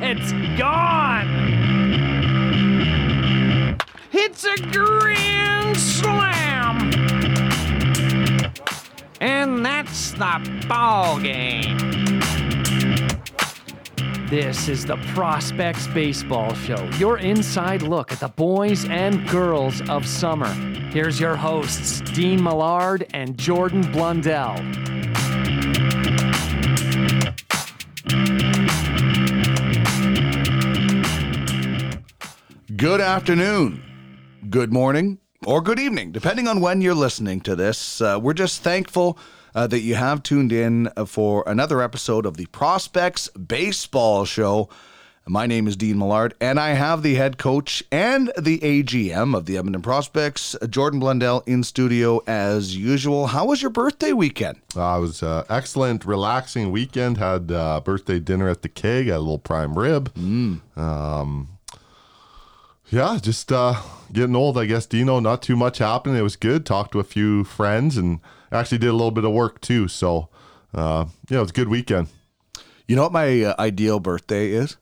It's gone. Hits a grand slam. And that's the ball game. This is the Prospects Baseball Show, your inside look at the boys and girls of summer. Here's your hosts, Dean Millard and Jordan Blundell. Good afternoon, good morning, or good evening, depending on when you're listening to this. We're just thankful that you have tuned in for another episode of the Prospects Baseball Show. My name is Dean Millard, and I have the head coach and the AGM of the Edmonton Prospects, Jordan Blundell, in studio as usual. How was your birthday weekend? It was an excellent, relaxing weekend. Had a birthday dinner at the Keg, got a little prime rib. Yeah, just getting old, I guess, Dino. Not too much happening. It was good. Talked to a few friends and actually did a little bit of work, too. So, yeah, it was a good weekend. You know what my ideal birthday is?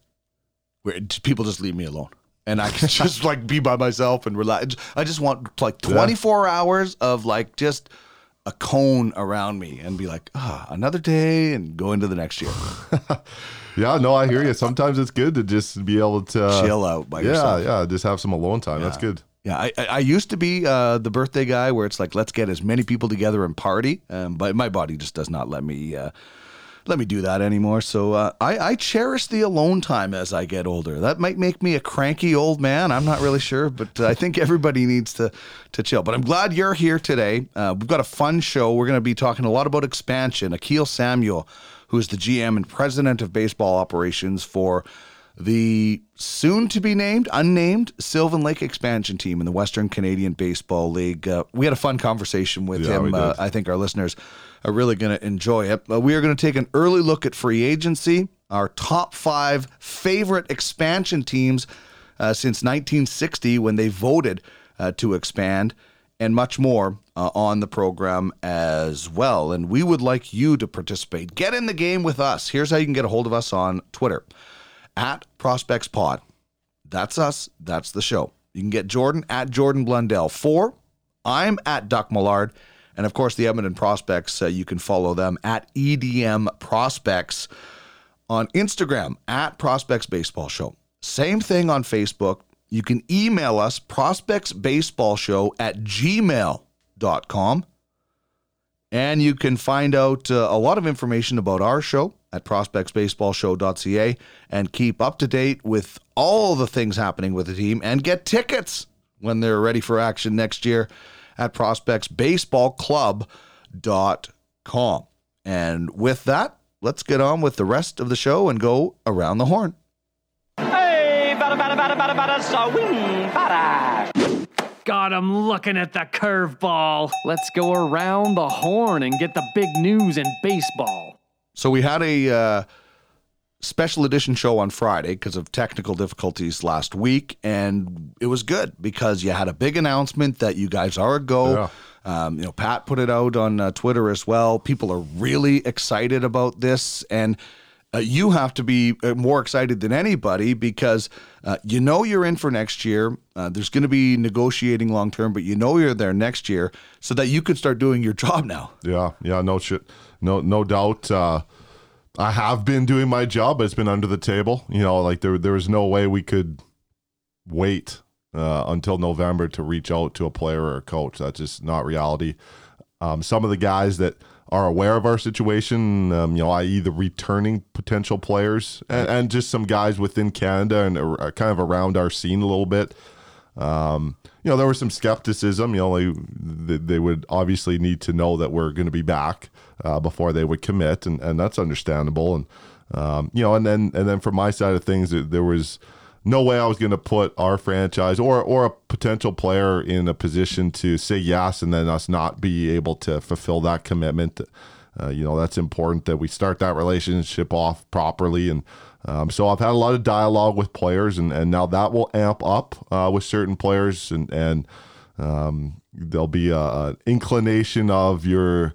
Where people just leave me alone. And I can just, like, be by myself and relax. I just want, like, 24 hours of, like, just a cone around me and be like, another day and go into the next year. Yeah, no, I hear you. Sometimes it's good to just be able to chill out by yourself. Yeah, just have some alone time. Yeah. That's good. Yeah, I used to be the birthday guy where it's like, let's get as many people together and party. But my body just does not let me do that anymore. So I cherish the alone time as I get older. That might make me a cranky old man. I'm not really sure, but I think everybody needs to chill. But I'm glad you're here today. We've got a fun show. We're going to be talking a lot about expansion. Akeel Samuel, who is the GM and president of baseball operations for the soon-to-be-named, unnamed Sylvan Lake expansion team in the Western Canadian Baseball League. We had a fun conversation with him. I think our listeners are really going to enjoy it. We are going to take an early look at free agency, our top five favorite expansion teams since 1960 when they voted to expand, and much more on the program as well. And we would like you to participate. Get in the game with us. Here's how you can get a hold of us on Twitter, @ProspectsPod. That's us. That's the show. You can get Jordan @JordanBlundell4. I'm @DuckMillard. And, of course, the Edmonton Prospects, you can follow them @EDM Prospects. On Instagram, @ProspectsBaseballShow. Same thing on Facebook. You can email us, prospectsbaseballshow @gmail.com. And you can find out a lot of information about our show at prospectsbaseballshow.ca and keep up to date with all the things happening with the team and get tickets when they're ready for action next year at prospectsbaseballclub.com. And with that, let's get on with the rest of the show and go around the horn. Got him looking at the curveball. Let's go around the horn and get the big news in baseball. So we had a special edition show on Friday because of technical difficulties last week, and it was good because you had a big announcement that you guys are a go. Yeah. You know, Pat put it out on Twitter as well. People are really excited about this, and you have to be more excited than anybody because you know you're in for next year. There's going to be negotiating long term, but you know you're there next year so that you can start doing your job now. Yeah, no shit. No doubt. I have been doing my job, but it's been under the table. You know, like there was no way we could wait until November to reach out to a player or a coach. That's just not reality. Some of the guys that are aware of our situation, you know, i.e. the returning potential players and just some guys within Canada and kind of around our scene a little bit. You know, there was some skepticism. You know, they would obviously need to know that we're going to be back before they would commit, and that's understandable. And you know, and then from my side of things, there was no way I was going to put our franchise or a potential player in a position to say yes and then us not be able to fulfill that commitment. You know, that's important that we start that relationship off properly. And so I've had a lot of dialogue with players, and now that will amp up with certain players, and there'll be an inclination of your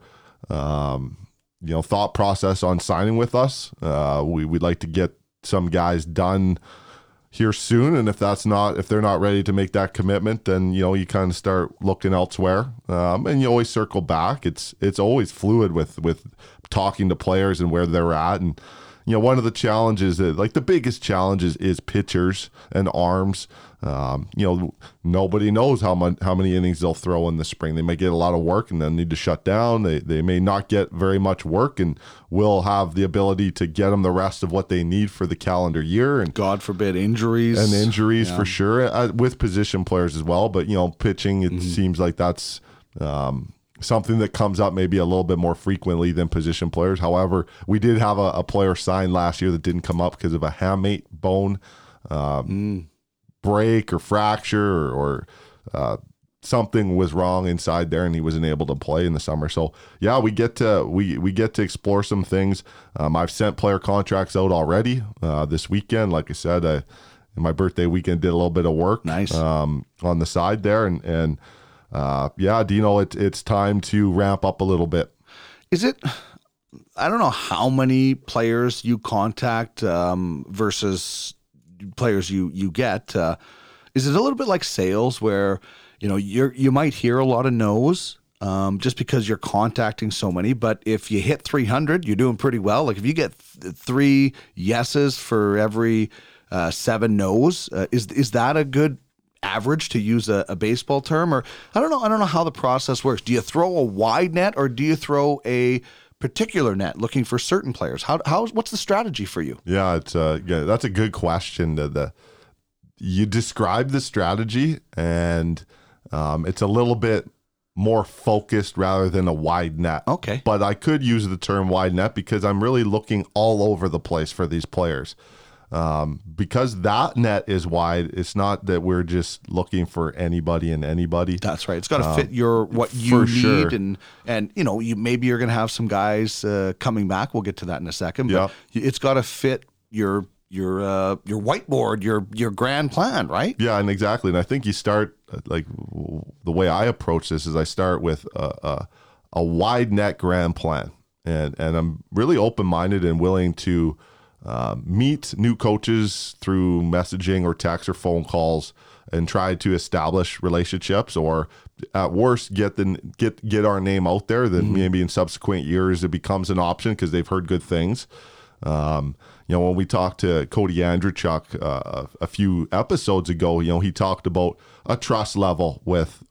thought process on signing with us. We'd like to get some guys done here soon, and if they're not ready to make that commitment, then you kind of start looking elsewhere, and you always circle back. It's always fluid with talking to players and where they're at. And one of the challenges, the biggest challenges, is pitchers and arms. Nobody knows how many innings they'll throw in the spring. They may get a lot of work and then need to shut down. They may not get very much work, and will have the ability to get them the rest of what they need for the calendar year. And God forbid injuries. And injuries, yeah, for sure, with position players as well. But, pitching, it seems like that's something that comes up maybe a little bit more frequently than position players. However, we did have a player signed last year that didn't come up because of a hamate bone break or fracture, or something was wrong inside there, and he wasn't able to play in the summer. So yeah, we get to explore some things. I've sent player contracts out already this weekend. Like I said, in my birthday weekend, did a little bit of work, nice, on the side there, and yeah, Dino, it's time to ramp up a little bit. Is it? I don't know how many players you contact versus players you get. Is it a little bit like sales where you might hear a lot of no's just because you're contacting so many, but if you hit 300, you're doing pretty well. Like if you get three yeses for every seven no's, is that a good average, to use a baseball term? Or I don't know how the process works. Do you throw a wide net, or do you throw a particular net looking for certain players? What's the strategy for you? Yeah, that's a good question. You describe the strategy, and it's a little bit more focused rather than a wide net. Okay. But I could use the term wide net because I'm really looking all over the place for these players. Because that net is wide, it's not that we're just looking for anybody and anybody. That's right. It's got to fit what you need, sure. And maybe you're going to have some guys coming back. We'll get to that in a second. But yeah, it's got to fit your whiteboard, your grand plan, right? Yeah, and exactly. And I think you start, the way I approach this is I start with a wide net grand plan, and I'm really open minded and willing to meet new coaches through messaging or text or phone calls, and try to establish relationships, or at worst get our name out there. Then maybe in subsequent years it becomes an option because they've heard good things. When we talked to Cody Andrichuk a few episodes ago, he talked about a trust level with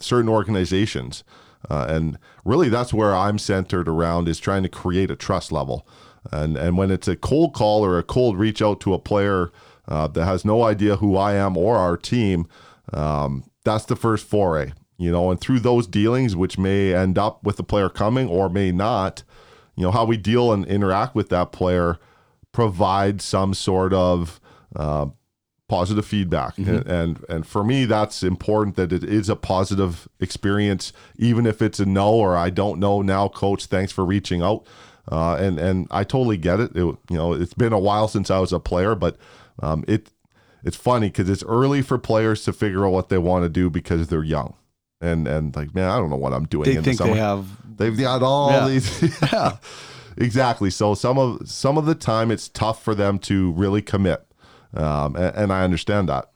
certain organizations, and really that's where I'm centered around, is trying to create a trust level. And when it's a cold call or a cold reach out to a player that has no idea who I am or our team, that's the first foray, and through those dealings, which may end up with the player coming or may not, how we deal and interact with that player provides some sort of positive feedback. Mm-hmm. And for me, that's important, that it is a positive experience, even if it's a no, or I don't know now, coach, thanks for reaching out. And I totally get it. It's been a while since I was a player, but it's funny because it's early for players to figure out what they want to do because they're young, and I don't know what I'm doing. They think they have. They've got all these. Yeah, exactly. So some of the time it's tough for them to really commit, and I understand that.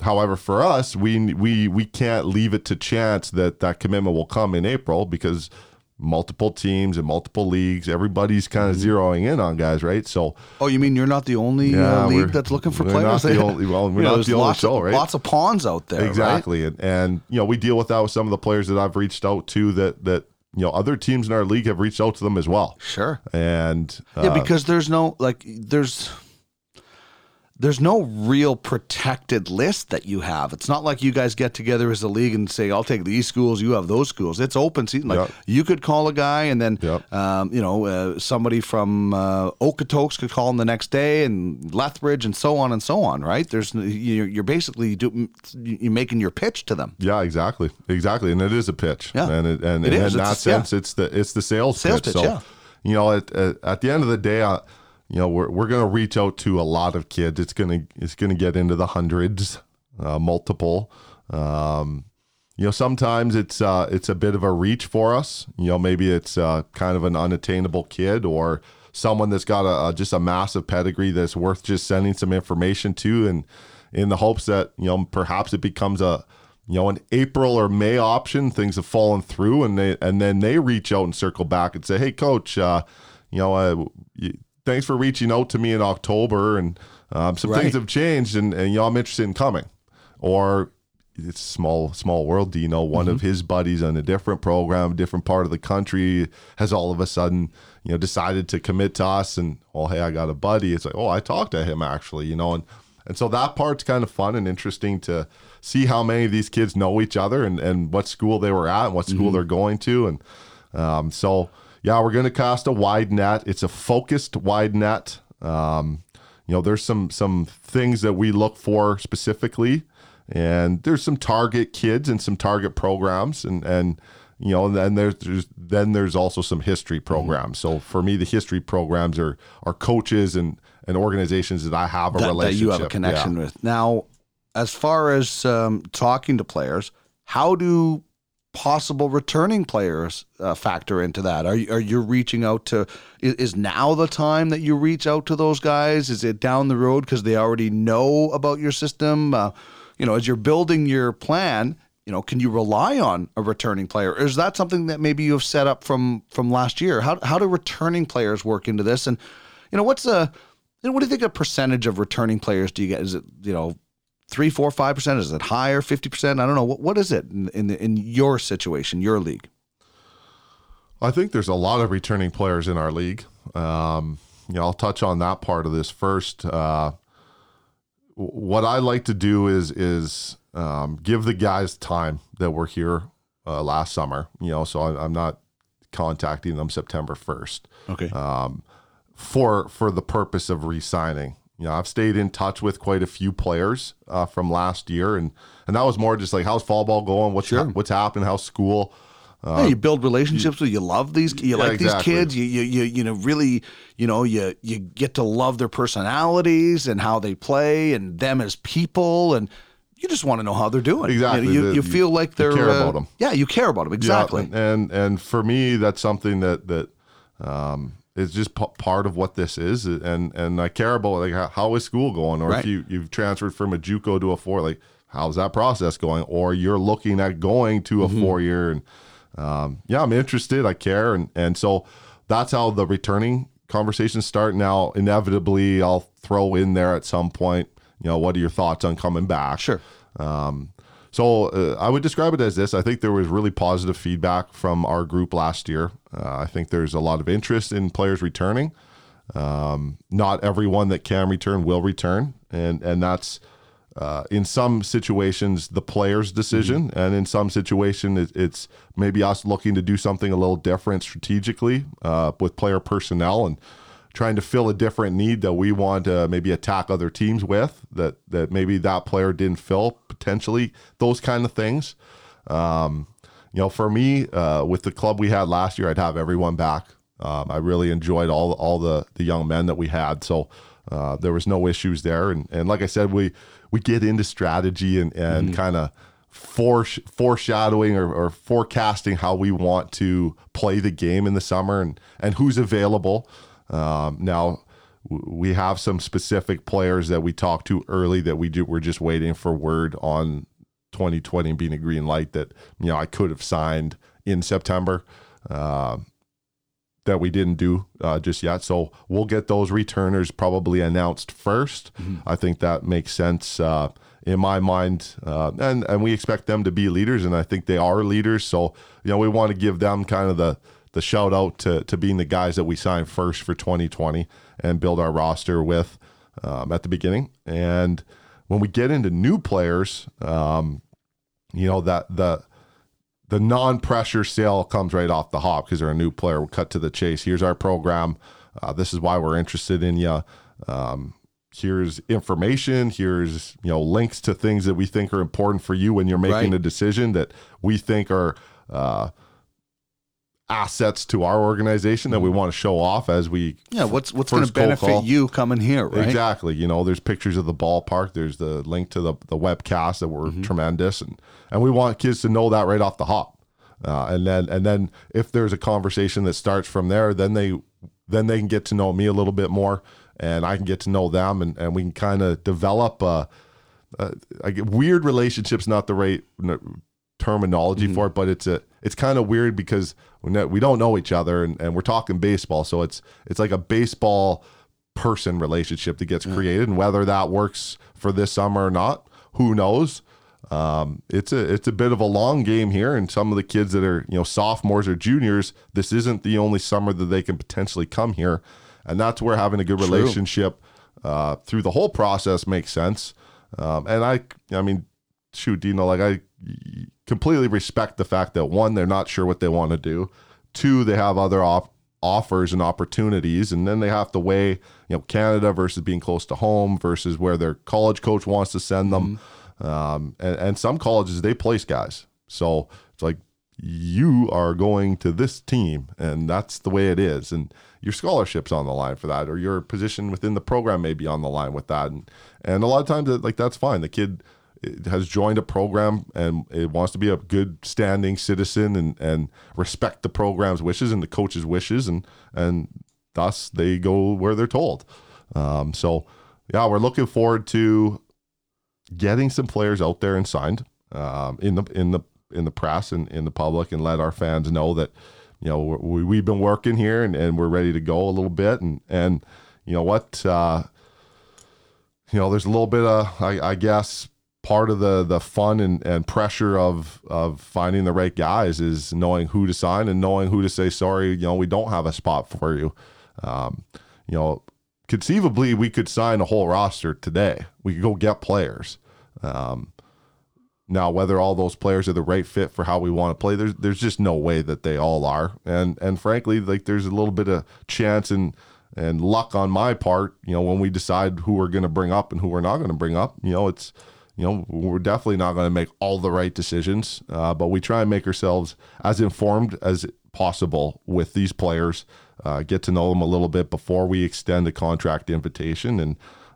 However, for us, we can't leave it to chance that commitment will come in April, because multiple teams and multiple leagues, everybody's kind of zeroing in on guys, right? So, oh, you mean you're not the only league that's looking for players? We're not the only show, right? Lots of pawns out there, exactly. Right? And we deal with that with some of the players that I've reached out to that other teams in our league have reached out to them as well. Sure. And because there's no there's no real protected list that you have. It's not like you guys get together as a league and say, I'll take these schools, you have those schools. It's open season. You could call a guy, and then, somebody from Okotoks could call him the next day, and Lethbridge, and so on, right? You're basically making your pitch to them. Yeah, exactly. Exactly. And it is a pitch. Yeah. And in that sense, it's the sales pitch. So, at the end of the day, we're going to reach out to a lot of kids. It's going to get into the hundreds, multiple. Sometimes it's a bit of a reach for us. Maybe it's kind of an unattainable kid, or someone that's got a massive pedigree that's worth just sending some information to, and in the hopes that, you know, perhaps it becomes an April or May option. Things have fallen through, and then they reach out and circle back and say, hey, coach, thanks for reaching out to me in October, and some things have changed, and I'm interested in coming. Or it's small world, you know, one of his buddies on a different program, different part of the country has all of a sudden, you know, decided to commit to us, and, oh, hey, I got a buddy. It's like, oh, I talked to him actually, you know, and so that part's kind of fun and interesting to see how many of these kids know each other and what school they were at and what school they're going to. And so, we're going to cast a wide net. It's a focused wide net. There's some things that we look for specifically, and there's some target kids and some target programs, and then there's also some history programs. So for me, the history programs are coaches and organizations that I have a relationship. That you have a connection with. Now, as far as talking to players, how do possible returning players factor into that? Are you reaching out to? Is now the time that you reach out to those guys? Is it down the road because they already know about your system? As you're building your plan, you know, can you rely on a returning player? Or is that something that maybe you have set up from last year? How do returning players work into this? And you know, what do you think a percentage of returning players do you get? Is it 3, 4, 5%? Is it higher? 50%? I don't know. What is it in your situation, your league? I think there's a lot of returning players in our league. I'll touch on that part of this first. What I like to do is give the guys time that were here last summer. You know, so I'm not contacting them September 1st. Okay. For the purpose of re-signing. You know, I've stayed in touch with quite a few players from last year, and that was more just like, how's fall ball going? What's happening? How's school? You build relationships with. You love these. These kids. You get to love their personalities and how they play and them as people, and you just want to know how they're doing. Exactly. You feel like they're. You care about them. Yeah, you care about them. Exactly. Yeah, and for me, that's something that it's just part of what this is, and I care about, like, how is school going, or if you've transferred from a JUCO to a 4, like, how's that process going, or you're looking at going to a 4-year, and I'm interested, I care, and so that's how the returning conversations start. Now, inevitably, I'll throw in there at some point, you know, what are your thoughts on coming back? Sure. So I would describe it as this. I think there was really positive feedback from our group last year. I think there's a lot of interest in players returning. Not everyone that can return will return. And that's, in some situations, the player's decision. Mm-hmm. And in some situations, it's maybe us looking to do something a little different strategically with player personnel and trying to fill a different need that we want to maybe attack other teams with that maybe that player didn't fill, potentially, those kind of things. For me, with the club we had last year, I'd have everyone back. I really enjoyed all the young men that we had. So there was no issues there. And like I said, we get into strategy and kind of foreshadowing or forecasting how we want to play the game in the summer and who's available. Now we have some specific players that we talked to early that we're just waiting for word on 2020 being a green light that, you know, I could have signed in September, that we didn't do just yet. So we'll get those returners probably announced first. Mm-hmm. I think that makes sense in my mind. And we expect them to be leaders, and I think they are leaders. So, you know, we want to give them kind of the shout out to being the guys that we signed first for 2020 and build our roster with at the beginning. And when we get into new players, that the non-pressure sale comes right off the hop because they're a new player. We'll cut to the chase. Here's our program. This is why we're interested in you. Here's information. Here's, you know, links to things that we think are important for you when you're making a decision that we think are assets to our organization that we want to show off as we what's going to benefit you coming here, right? Exactly. You know, there's pictures of the ballpark, there's the link to the webcast that were tremendous, and we want kids to know that right off the hop, and then if there's a conversation that starts from there, then they then they can get to know me a little bit more, and I can get to know them, and we can kind of develop weird relationships. Not the right terminology for it, but it's kind of weird because we don't know each other, and we're talking baseball, so it's like a baseball person relationship that gets created, and whether that works for this summer or not, who knows? It's a bit of a long game here, and some of the kids that are sophomores or juniors, this isn't the only summer that they can potentially come here, and that's where having a good relationship through the whole process makes sense. I completely respect the fact that, one, they're not sure what they want to do, two, they have other offers and opportunities, and then they have to weigh Canada versus being close to home versus where their college coach wants to send them. And some colleges, they place guys, so it's like, you are going to this team, and that's the way it is, and your scholarship's on the line for that, or your position within the program may be on the line with that, and a lot of times that's fine. The kid has joined a program and it wants to be a good standing citizen and respect the program's wishes and the coach's wishes, and thus they go where they're told. So we're looking forward to getting some players out there and signed in the press and in the public, and let our fans know that we've been working here and we're ready to go a little bit, and there's a little bit of I guess part of the fun and pressure of finding the right guys is knowing who to sign and knowing who to say, sorry, we don't have a spot for you. Conceivably, we could sign a whole roster today. We could go get players. Now, whether all those players are the right fit for how we want to play, there's just no way that they all are. And frankly, there's a little bit of chance and luck on my part. When we decide who we're going to bring up and who we're not going to bring up, we're definitely not going to make all the right decisions, but we try and make ourselves as informed as possible with these players, get to know them a little bit before we extend the contract invitation,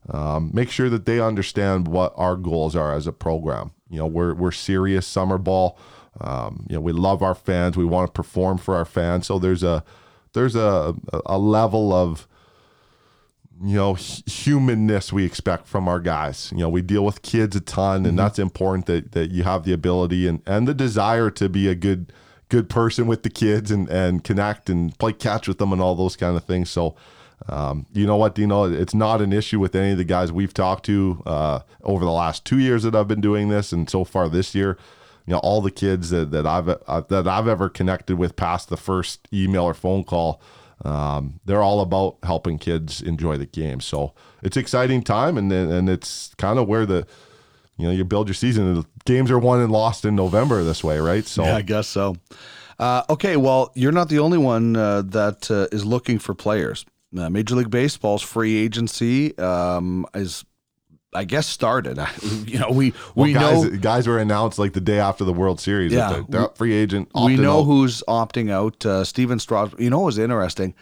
and make sure that they understand what our goals are as a program. We're serious summer ball. We love our fans. We want to perform for our fans. So there's a level of humanness we expect from our guys. We deal with kids a ton, and that's important that you have the ability and the desire to be a good person with the kids and connect and play catch with them and all those kind of things. So you know what, Dino, it's not an issue with any of the guys we've talked to over the last 2 years that I've been doing this, and so far this year, all the kids that I've ever connected with past the first email or phone call, they're all about helping kids enjoy the game. So it's exciting time, and it's kind of where you build your season. The games are won and lost in November this way, right? So yeah, I guess so. Okay, well, you're not the only one that is looking for players. Major League Baseball's free agency is, I guess, started. Guys were announced like the day after the World Series. Yeah, that they're free agent. We know who's opting out. Stephen Strasburg. It was interesting.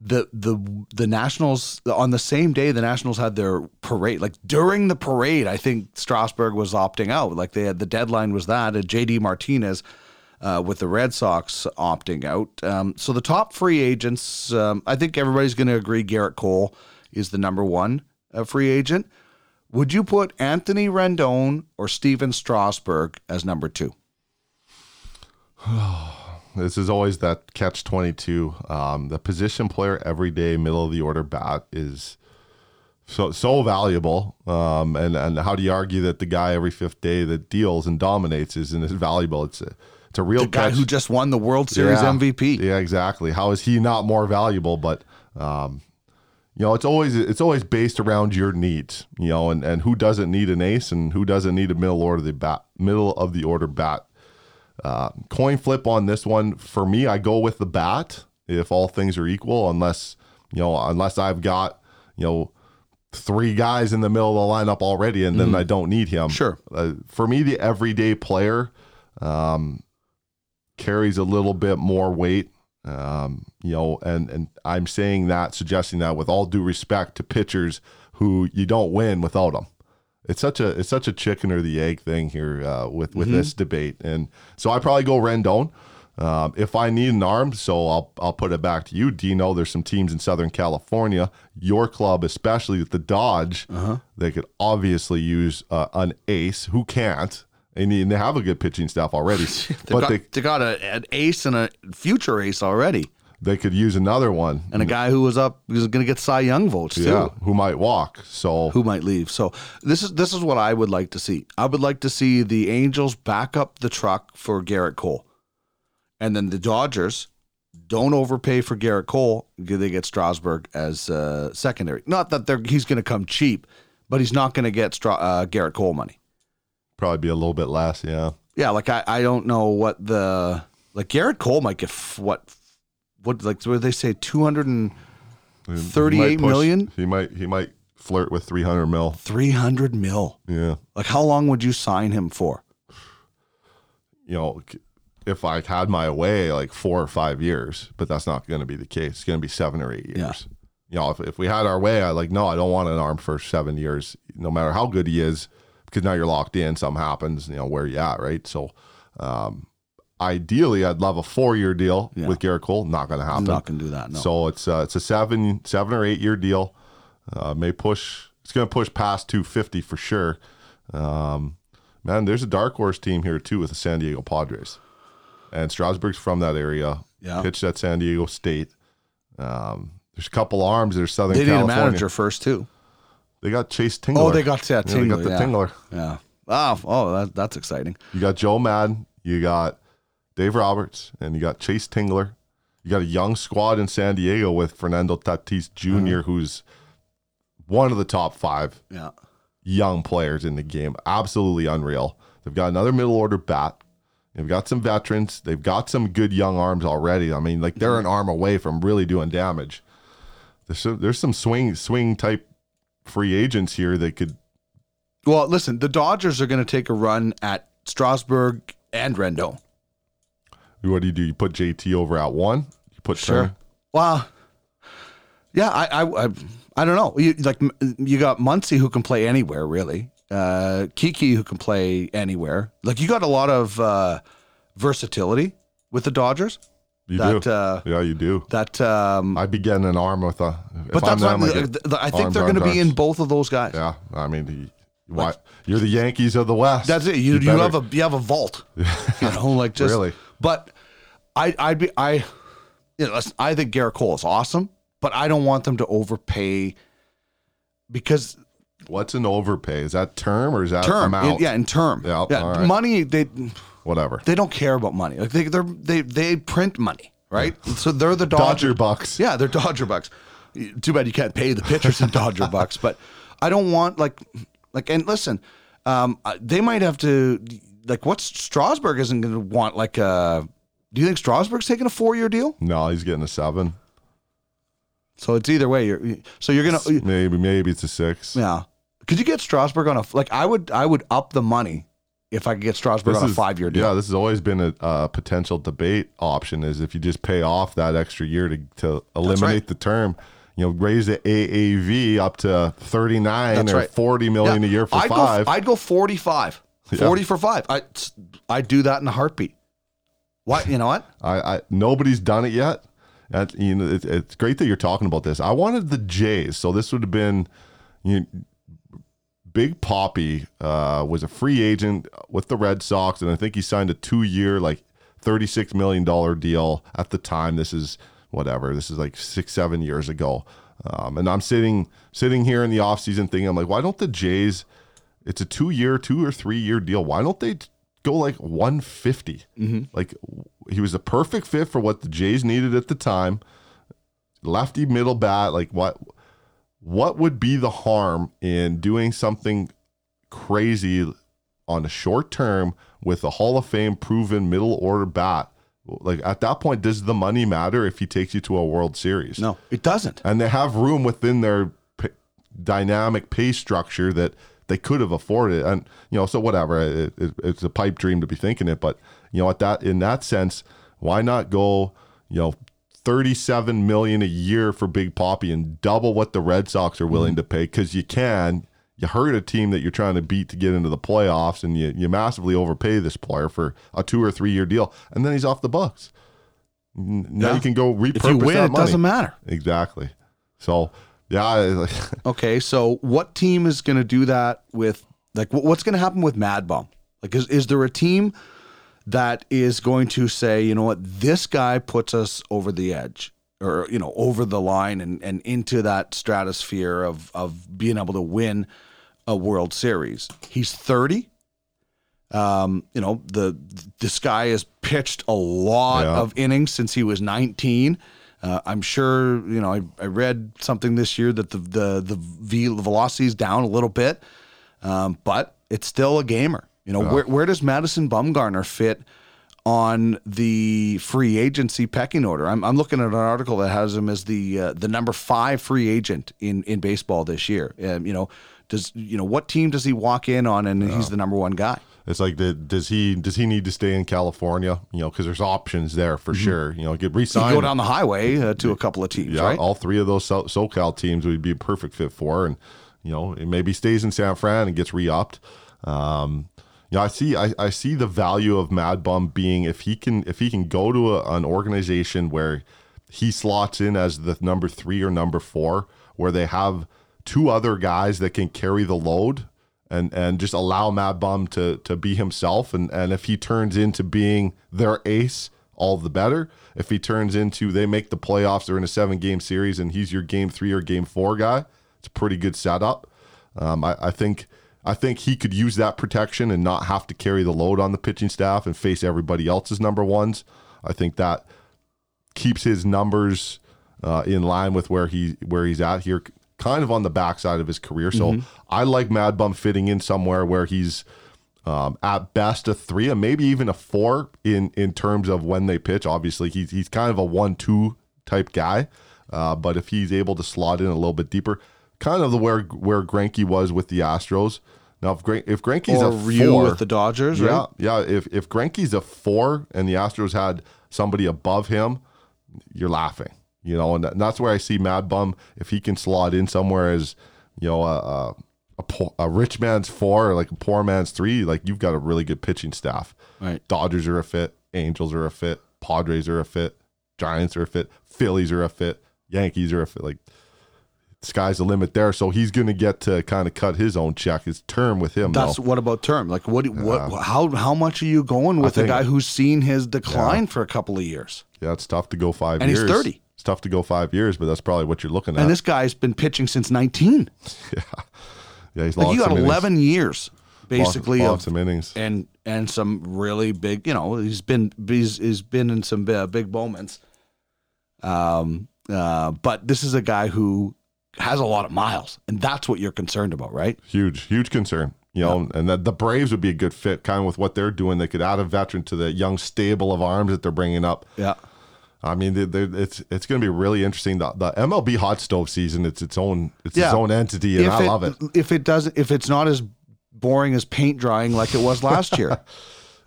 The Nationals, on the same day the Nationals had their parade, like during the parade, I think Strasburg was opting out. Like they had, the deadline was that, and JD Martinez with the Red Sox opting out. So the top free agents, I think everybody's going to agree Gerrit Cole is the number one free agent. Would you put Anthony Rendon or Stephen Strasburg as number two? This is always that catch-22. The position player every day, middle of the order bat is so valuable. And how do you argue that the guy every fifth day that deals and dominates isn't as valuable? It's a real the guy catch. Who just won the World Series MVP. Yeah, exactly. How is he not more valuable? But it's always based around your needs. And who doesn't need an ace and who doesn't need a middle of the order bat. Coin flip on this one for me. I go with the bat if all things are equal, unless I've got three guys in the middle of the lineup already, and then I don't need him. Sure. For me, the everyday player carries a little bit more weight. And I'm saying that, suggesting that with all due respect to pitchers who you don't win without them. It's such a chicken or the egg thing here with this debate, and so I probably go Rendon. If I need an arm, so I'll put it back to you, Dino. There's some teams in Southern California, your club especially, the Dodge. Uh-huh. They could obviously use an ace. Who can't? And they have a good pitching staff already. they got an ace and a future ace already. They could use another one. And a guy who was going to get Cy Young votes too. Yeah, who might walk. So who might leave. So this is what I would like to see. I would like to see the Angels back up the truck for Gerrit Cole. And then the Dodgers don't overpay for Gerrit Cole. They get Strasburg as secondary. Not that he's going to come cheap, but he's not going to get Gerrit Cole money. Probably be a little bit less, yeah. Yeah, like I don't know what the... Like Gerrit Cole might get what did they say, 238 million? He might flirt with 300 mil. 300 mil. Yeah. Like how long would you sign him for? You know... If I had my way, like 4 or 5 years, but that's not going to be the case. It's going to be 7 or 8 years. Yeah. You know, if we had our way, I don't want an arm for 7 years, no matter how good he is, because now you're locked in. Something happens, you know, where you at, right? So, ideally, I'd love a 4-year deal with Gerrit Cole. Not going to happen. I'm not going to do that. No. So it's a 7 or 8 year deal. May push. It's going to push past 250 for sure. Man, there's a dark horse team here too with the San Diego Padres. And Strasburg's from that area. Yeah. Pitched at San Diego State. There's a couple arms. There's Southern California. They need a manager first, too. They got Chase Tingler. Oh, they got Tingler. Yeah, they got Tingler. Yeah. That's exciting. You got Joe Maddon. You got Dave Roberts. And you got Chase Tingler. You got a young squad in San Diego with Fernando Tatis Jr., who's one of the top 5 young players in the game. Absolutely unreal. They've got another middle-order bat. They've got some veterans. They've got some good young arms already. I mean, like they're an arm away from really doing damage. There's some swing type free agents here that could. Well, listen, the Dodgers are going to take a run at Strasburg and Rendon. What do? You put JT over at 1? You put Turner? Well, yeah, I don't know. You got Muncy who can play anywhere really. Kiki who can play anywhere. Like you got a lot of versatility with the Dodgers. You do. That I'd be getting an arm with a. But that's them, I think they're going to be in both of those guys. Yeah, I mean, you're the Yankees of the West. That's it. You have a vault. You know, like just really. But I think Gerrit Cole is awesome, but I don't want them to overpay because. What's an overpay? Is that term or is that term? Amount? Yeah, in term. Yeah, right. Money. They don't care about money. Like they print money, right? Yeah. So they're the Dodger bucks. Yeah, they're Dodger bucks. Too bad you can't pay the pitchers in Dodger bucks. But I don't want like. And listen, they might have to like. What's Strasburg isn't going to want like a. Do you think Strasburg's taking a 4-year deal? No, he's getting a 7. So it's either way. You're gonna maybe it's a 6. Yeah. Could you get Strasburg on a like? I would up the money if I could get Strasburg on a 5-year deal. Yeah, this has always been a potential debate option. Is if you just pay off that extra year to eliminate the term, you know, raise the AAV up to 39 or 40 million a year for I'd 5. I'd go 45, 40 for 5. I'd do that in a heartbeat. What you know what? I nobody's done it yet. You know, it's great that you're talking about this. I wanted the Jays, so this would have been Big Poppy was a free agent with the Red Sox, and I think he signed a 2-year, like $36 million deal at the time. This is like 6-7 years ago. And I'm sitting here in the offseason thinking, I'm like, why don't the Jays, it's a 2 or 3-year deal. Why don't they go like 150? Mm-hmm. Like he was a perfect fit for what the Jays needed at the time. Lefty middle bat. Like what would be the harm in doing something crazy on a short term with a Hall of Fame proven middle order bat? Like at that point, does the money matter if he takes you to a World Series? No, it doesn't. And they have room within their dynamic pay structure that they could have afforded. And, you know, so whatever, it's a pipe dream to be thinking it, but you know, in that sense, why not go, you know, $37 million a year for Big Poppy and double what the Red Sox are willing to pay? Because you can. you hurt a team that you're trying to beat to get into the playoffs, and you massively overpay this player for a 2 or 3 year deal, and then he's off the books. Now you can go repurpose that money. If you win, it doesn't matter. Exactly. So, yeah. Okay, so what team is going to do that with, like, what's going to happen with Mad Bum? Like, is there a team that is going to say, you know what, this guy puts us over the edge, or, you know, over the line and into that stratosphere of being able to win a World Series? He's 30. You know, this guy has pitched a lot of innings since he was 19. I'm sure, you know, I read something this year that the velocity is down a little bit, but it's still a gamer. You know, where does Madison Bumgarner fit on the free agency pecking order? I'm looking at an article that has him as the number 5 free agent in baseball this year. You know, what team does he walk in on, and he's the number 1 guy? It's like, does he need to stay in California? You know, because there's options there for sure. You know, get re-signed. You go down the highway to a couple of teams, right? All 3 of those SoCal teams would be a perfect fit for, and, you know, it maybe stays in San Fran and gets re-upped. You know, I see the value of Mad Bum being if he can go to an organization where he slots in as the number 3 or number 4, where they have 2 other guys that can carry the load. And just allow Mad Bum to be himself. And if he turns into being their ace, all the better. If he turns into they make the playoffs, they're in a 7-game series, and he's your game 3 or game 4 guy, it's a pretty good setup. I think he could use that protection and not have to carry the load on the pitching staff and face everybody else's number 1s. I think that keeps his numbers in line with where he's at here, kind of on the backside of his career. So I like Mad Bum fitting in somewhere where he's at best a 3 and maybe even a 4 in terms of when they pitch. Obviously, he's kind of a 1-2 type guy, but if he's able to slot in a little bit deeper, kind of where Greinke was with the Astros. Now, if Greinke's a 4 with the Dodgers, right? Yeah. If Greinke's a 4 and the Astros had somebody above him, you're laughing. You know, and that's where I see Mad Bum. If he can slot in somewhere as, you know, a rich man's 4, or like a poor man's 3, like, you've got a really good pitching staff. Right. Dodgers are a fit. Angels are a fit. Padres are a fit. Giants are a fit. Phillies are a fit. Yankees are a fit. Like, sky's the limit there. So he's going to get to kind of cut his own check. His term with him. That's though. What about term? Like, what? How much are you going with a guy who's seen his decline for a couple of years? Yeah, it's tough to go 5 years. And he's 30. It's tough to go 5 years, but that's probably what you're looking at. And this guy's been pitching since 19. Yeah, he's lost. Like, you got 11 innings. Years, basically, lost some innings, and some really big. You know, he's been in some big moments. But this is a guy who has a lot of miles, and that's what you're concerned about, right? Huge concern. You know, and that the Braves would be a good fit, kind of with what they're doing. They could add a veteran to the young stable of arms that they're bringing up. Yeah. I mean, it's going to be really interesting. The MLB hot stove season, it's its own entity, and I love it. If it's not as boring as paint drying like it was last year,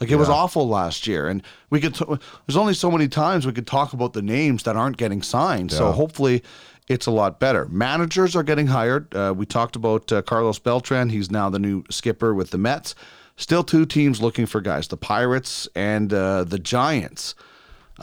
like it was awful last year, and we could there's only so many times we could talk about the names that aren't getting signed. Yeah. So hopefully, it's a lot better. Managers are getting hired. We talked about Carlos Beltran. He's now the new skipper with the Mets. Still 2 teams looking for guys: the Pirates and the Giants.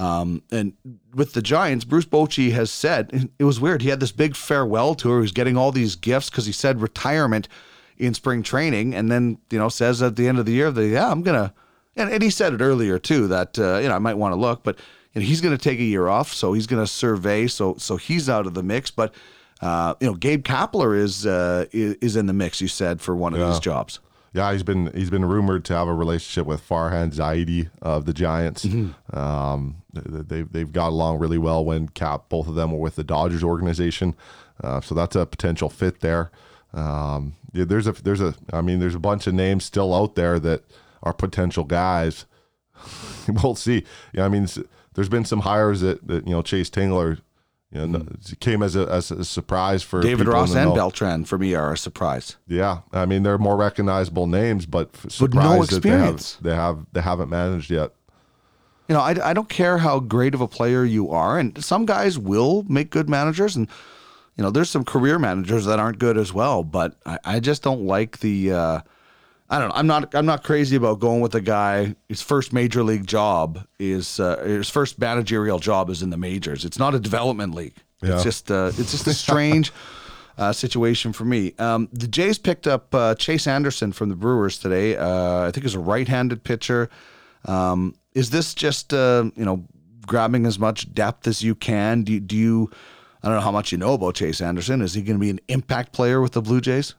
And with the Giants, Bruce Bochy has said, it was weird, he had this big farewell tour. He's getting all these gifts because he said retirement in spring training, and then, you know, says at the end of the year that, I'm going to, and he said it earlier too, that, you know, I might want to look, but, you know, he's going to take a year off, so he's going to survey, so he's out of the mix. But, you know, Gabe Kapler is in the mix, you said, for one of these jobs. Yeah, he's been rumored to have a relationship with Farhan Zaidi of the Giants. They've got along really well when both of them were with the Dodgers organization, so that's a potential fit there. There's a bunch of names still out there that are potential guys. We'll see. Yeah, I mean, there's been some hires that you know, Chase Tingler. You know, came as a surprise for David Ross and Beltran. For me, are a surprise. Yeah, I mean, they're more recognizable names, but no experience. That they haven't managed yet. You know, I don't care how great of a player you are, and some guys will make good managers, and you know, there's some career managers that aren't good as well, but I just don't like the, I don't know. I'm not crazy about going with a guy. His first major league job is his first managerial job is in the majors. It's not a development league. Yeah. It's just a strange situation for me. The Jays picked up Chase Anderson from the Brewers today. I think he's a right-handed pitcher. Is this just grabbing as much depth as you can? Do you? I don't know how much you know about Chase Anderson. Is he going to be an impact player with the Blue Jays?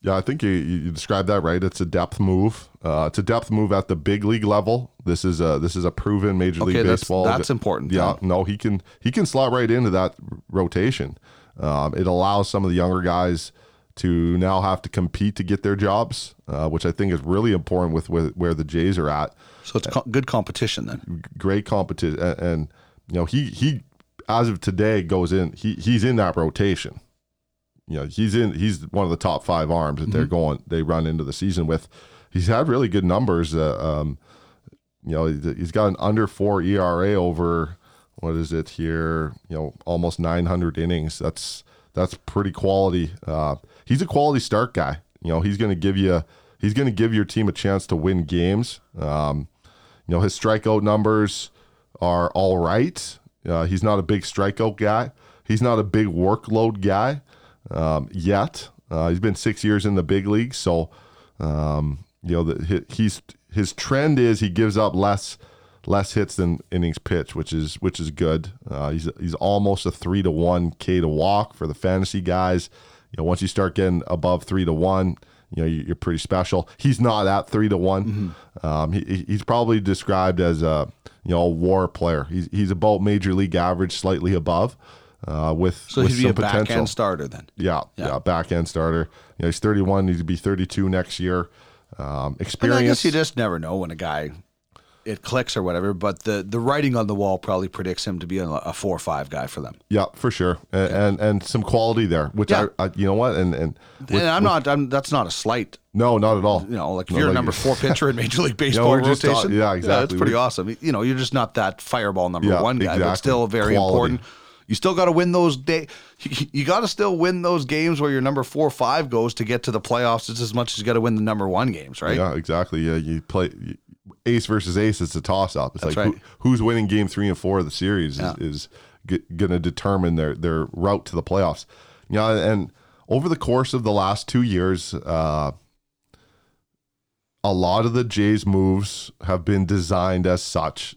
Yeah, I think you described that right. It's a depth move. It's a depth move at the big league level. This is a proven Major League Baseball. That's important. Yeah, then. No, he can slot right into that rotation. It allows some of the younger guys to now have to compete to get their jobs, which I think is really important with where the Jays are at. So it's good competition then. Great competition, and he as of today goes in. He's in that rotation. He's one of the top five arms that they run into the season with. He's had really good numbers. He's got an under 4 ERA over, what is it here? Almost 900 innings. That's pretty quality. He's a quality start guy. He's going to give your team a chance to win games. His strikeout numbers are all right. He's not a big strikeout guy. He's not a big workload guy. Yet he's been 6 years in the big league, so his trend is he gives up less hits than innings pitched, which is good. He's almost a 3-1 K to walk for the fantasy guys. Once you start getting above 3-1, you're pretty special. He's not at 3-1. Mm-hmm. He's probably described as a WAR player. He's about major league average, slightly above. With he'd be some a potential. Back-end starter then. Yeah, back-end starter. He's 31. He'd be 32 next year. Experience. I mean, I guess you just never know when a guy, it clicks or whatever, but the writing on the wall probably predicts him to be a 4-5 guy for them. Yeah, for sure. And some quality there, which I you know what? That's not a slight. No, not at all. If you're a number 4 pitcher in Major League Baseball rotation. Yeah, exactly. Yeah, that's pretty awesome. You're just not that fireball number 1 guy, exactly. But still very quality. Important. You still got to win those You got to still win those games where your number 4 or 5 goes to get to the playoffs. It's as much as you got to win the number 1 games, right? Yeah, exactly. Yeah, you play ace versus ace. It's a toss-up. It's that's like right. Who's winning game 3 and 4 of the series is going to determine their route to the playoffs. And over the course of the last 2 years, a lot of the Jays' moves have been designed as such.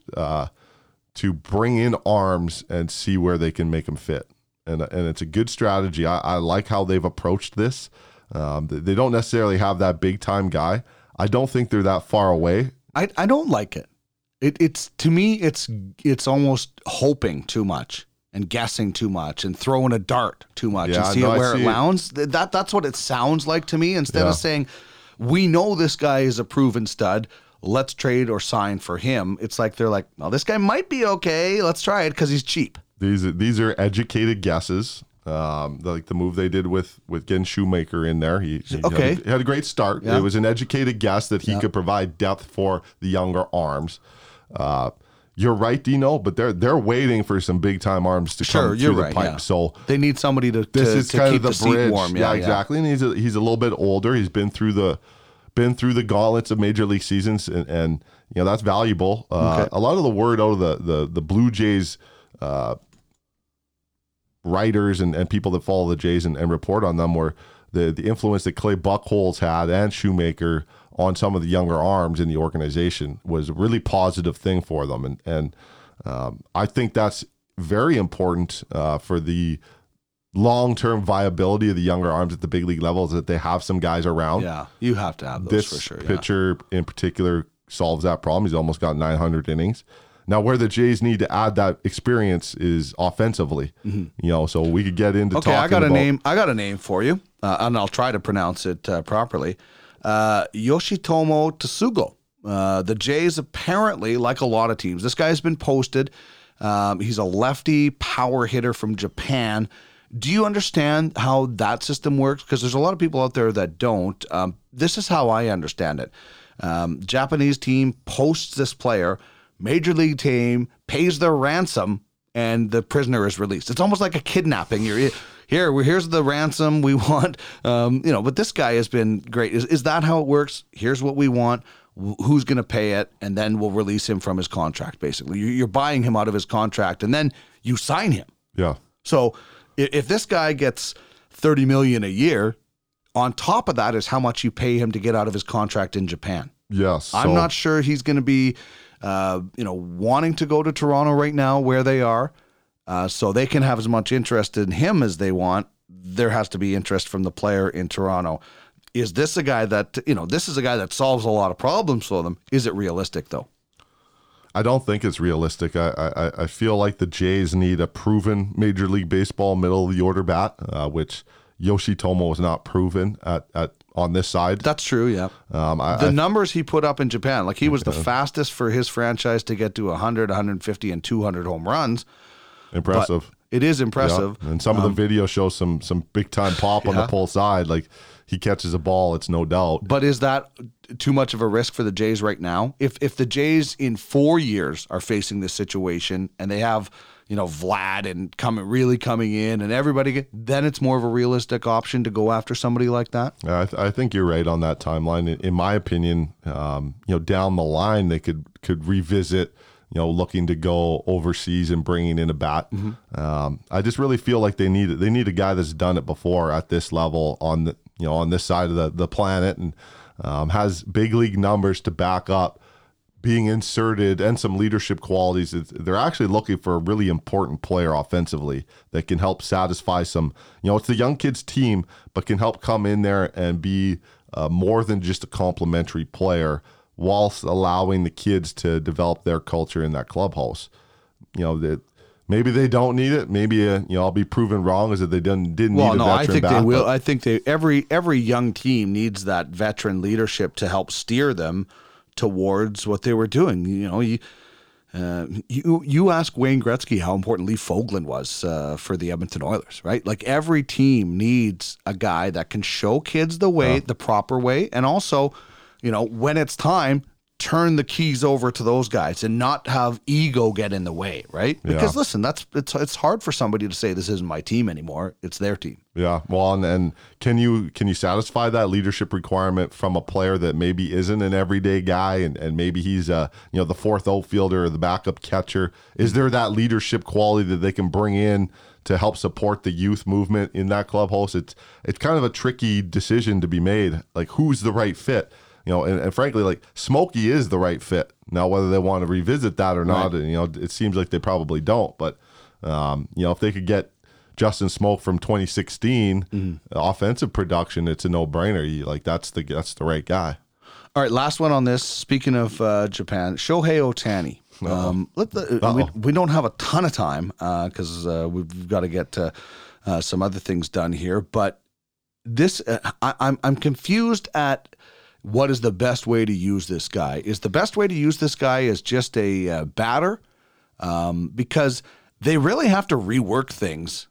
To bring in arms and see where they can make them fit. And it's a good strategy. I like how they've approached this. They don't necessarily have that big-time guy. I don't think they're that far away. I don't like it. It's to me, it's almost hoping too much and guessing too much and throwing a dart too much and seeing where it lands. That's what it sounds like to me instead of saying, we know this guy is a proven stud. Let's trade or sign for him. It's like they're like, well, this guy might be okay. Let's try it because he's cheap. These are educated guesses. Like the move they did with getting Shoemaker in there. He had a great start. Yeah. It was an educated guess that he could provide depth for the younger arms. You're right, Dino, but they're waiting for some big-time arms to come through the pipe. Yeah. So they need somebody to keep the seat warm. Yeah, exactly. And he's a little bit older. He's been through the gauntlets of major league seasons, and that's valuable. A lot of the word out of the Blue Jays writers and people that follow the Jays and report on them were the influence that Clay Buchholz had and Shoemaker on some of the younger arms in the organization was a really positive thing for them. And I think that's very important for the long-term viability of the younger arms at the big league level is that they have some guys around. Yeah, you have to have those for sure. This pitcher in particular solves that problem. He's almost got 900 innings. Now, where the Jays need to add that experience is offensively. Mm-hmm. So we could get into talking about... I got a name for you, and I'll try to pronounce it properly. Yoshitomo Tsugo. The Jays apparently, like a lot of teams, this guy's been posted. He's a lefty power hitter from Japan. Do you understand how that system works? Because there's a lot of people out there that don't. This is how I understand it. Japanese team posts this player, major league team pays their ransom, and the prisoner is released. It's almost like a kidnapping. You're, here's the ransom we want, but this guy has been great. Is that how it works? Here's what we want. Who's going to pay it? And then we'll release him from his contract, basically. You're buying him out of his contract, and then you sign him. Yeah. So if this guy gets $30 million a year, on top of that is how much you pay him to get out of his contract in Japan. Yes. So I'm not sure he's going to be, wanting to go to Toronto right now where they are. So they can have as much interest in him as they want. There has to be interest from the player in Toronto. Is this a guy that, this is a guy that solves a lot of problems for them? Is it realistic, though? I don't think it's realistic. I feel like the Jays need a proven Major League Baseball middle-of-the-order bat, which Yoshitomo was not proven at on this side. That's true, yeah. The numbers he put up in Japan, like he was the fastest for his franchise to get to 100, 150, and 200 home runs. Impressive. But it is impressive. Yeah. And some of the video shows some big-time pop on the pull side. Like, he catches a ball, it's no doubt. But is that too much of a risk for the Jays right now? If the Jays in 4 years are facing this situation and they have, Vlad and coming in and everybody, then it's more of a realistic option to go after somebody like that? I think you're right on that timeline. In my opinion, down the line, they could revisit looking to go overseas and bringing in a bat. Mm-hmm. I just really feel like they need a guy that's done it before at this level on this side of the planet and has big league numbers to back up being inserted and some leadership qualities. They're actually looking for a really important player offensively that can help satisfy some, it's the young kids team, but can help come in there and be more than just a complimentary player, whilst allowing the kids to develop their culture in that clubhouse. That maybe they don't need it. Maybe I'll be proven wrong is that they didn't need a veteran. I think they will. I think every young team needs that veteran leadership to help steer them towards what they were doing. You ask Wayne Gretzky how important Lee Foglin was for the Edmonton Oilers, right? Like every team needs a guy that can show kids the way, the proper way, and also, when it's time, turn the keys over to those guys and not have ego get in the way, right? Because listen, it's hard for somebody to say this isn't my team anymore. It's their team. Yeah. Well, and can you satisfy that leadership requirement from a player that maybe isn't an everyday guy and maybe he's the fourth outfielder or the backup catcher? Is there that leadership quality that they can bring in to help support the youth movement in that clubhouse? It's kind of a tricky decision to be made. Like, who's the right fit? And frankly, like Smokey is the right fit. Now, whether they want to revisit that or not, right. It seems like they probably don't. But, if they could get Justin Smoke from 2016 offensive production, it's a no-brainer. That's the right guy. All right, last one on this. Speaking of Japan, Shohei Ohtani. We don't have a ton of time because we've got to get to some other things done here. But this, I'm confused at. What is the best way to use this guy? Is the best way to use this guy as just a batter? Because they really have to rework things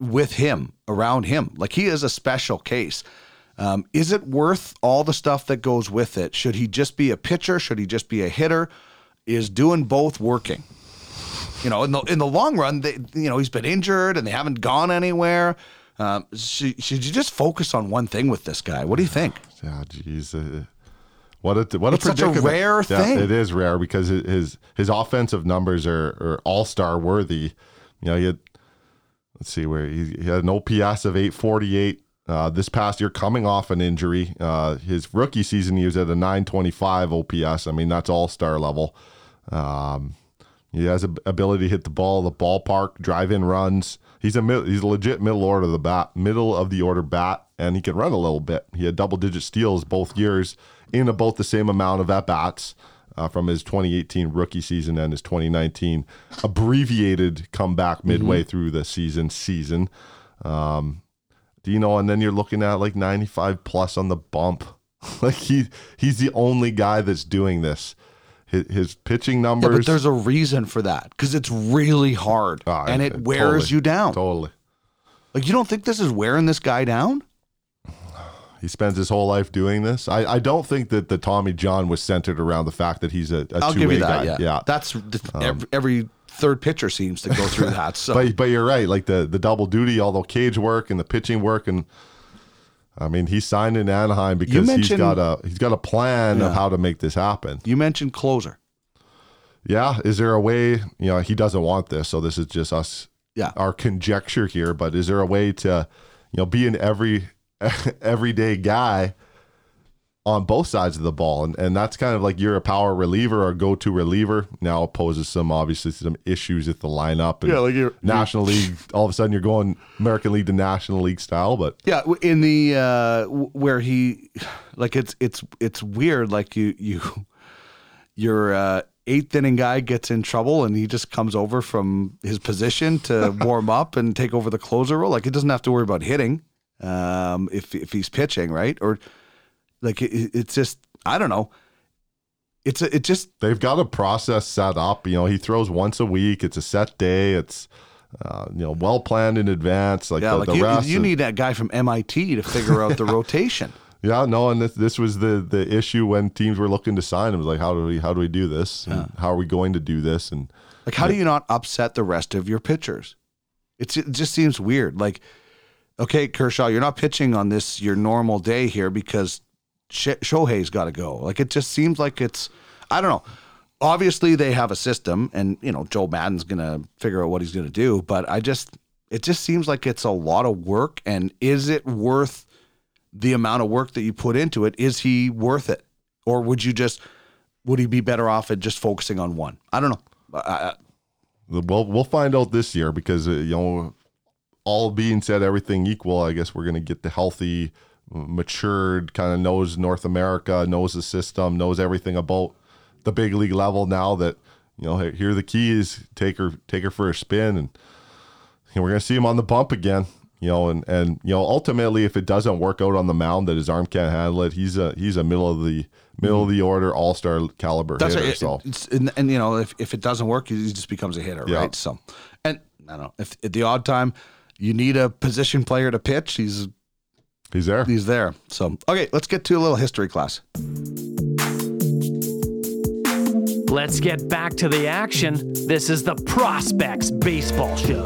with him, around him. Like, he is a special case. Is it worth all the stuff that goes with it? Should he just be a pitcher? Should he just be a hitter? Is doing both working? In the long run, he's been injured and they haven't gone anywhere. Should you just focus on one thing with this guy? What do you think? Yeah, geez, what a predicament! Such a rare thing. It is rare because his offensive numbers are all-star worthy. He had an OPS of 848 this past year, coming off an injury. His rookie season, he was at a 925 OPS. I mean, that's all-star level. He has an ability to hit the ball, the ballpark, drive-in runs. He's a legit middle of the order bat, and he can run a little bit. He had double-digit steals both years in about the same amount of at-bats from his 2018 rookie season and his 2019 abbreviated comeback midway through the season. And then you're looking at like 95 plus on the bump. Like he's the only guy that's doing this. His pitching numbers. Yeah, but there's a reason for that, because it's really hard and it wears you down. Totally. Like, you don't think this is wearing this guy down? He spends his whole life doing this. I don't think that the Tommy John was centered around the fact that he's a two-way guy. Yeah. That's every third pitcher seems to go through that. So. But you're right, like the double duty, all the cage work and the pitching work, and I mean he signed in Anaheim because he's got a plan of how to make this happen. You mentioned closer. Yeah, is there a way? You know, he doesn't want this, so this is just us. Yeah, our conjecture here. But is there a way to, you know, be an everyday guy on both sides of the ball, and that's kind of like you're a power reliever or go-to reliever. Now it poses some issues with the lineup. And yeah, like you're National League. All of a sudden you're going American League to National League style, but yeah, in the where he, like it's weird. Like your eighth inning guy gets in trouble and he just comes over from his position to warm up and take over the closer role. Like he doesn't have to worry about hitting if he's pitching, right? Or like it's just, I don't know. They've got a process set up. You know, he throws once a week. It's a set day. It's well planned in advance. Like, yeah, you need that guy from MIT to figure out the rotation. Yeah, no, and this was the issue when teams were looking to sign him. Like, how do we do this? And how are we going to do this? And like, how do you not upset the rest of your pitchers? It just seems weird. Like, okay, Kershaw, you're not pitching on this your normal day here because Shohei's got to go. Like, it just seems like it's, I don't know. Obviously, they have a system, and you know Joe Maddon's gonna figure out what he's gonna do. But it just seems like it's a lot of work. And is it worth the amount of work that you put into it? Is he worth it, or would he be better off at just focusing on one? I don't know. We'll find out this year because all being said, everything equal, I guess we're gonna get the healthy, matured, kind of knows North America, knows the system, knows everything about the big league level now that, here are the keys, take her for a spin. And we're going to see him on the bump again, ultimately if it doesn't work out on the mound that his arm can't handle it, he's a middle of the order, all-star caliber hitter. Right. So. If it doesn't work, he just becomes a hitter, yeah. Right? So, and I don't know, if at the odd time you need a position player to pitch, He's there. He's there. So, okay, let's get to a little history class. Let's get back to the action. This is the Prospects Baseball Show.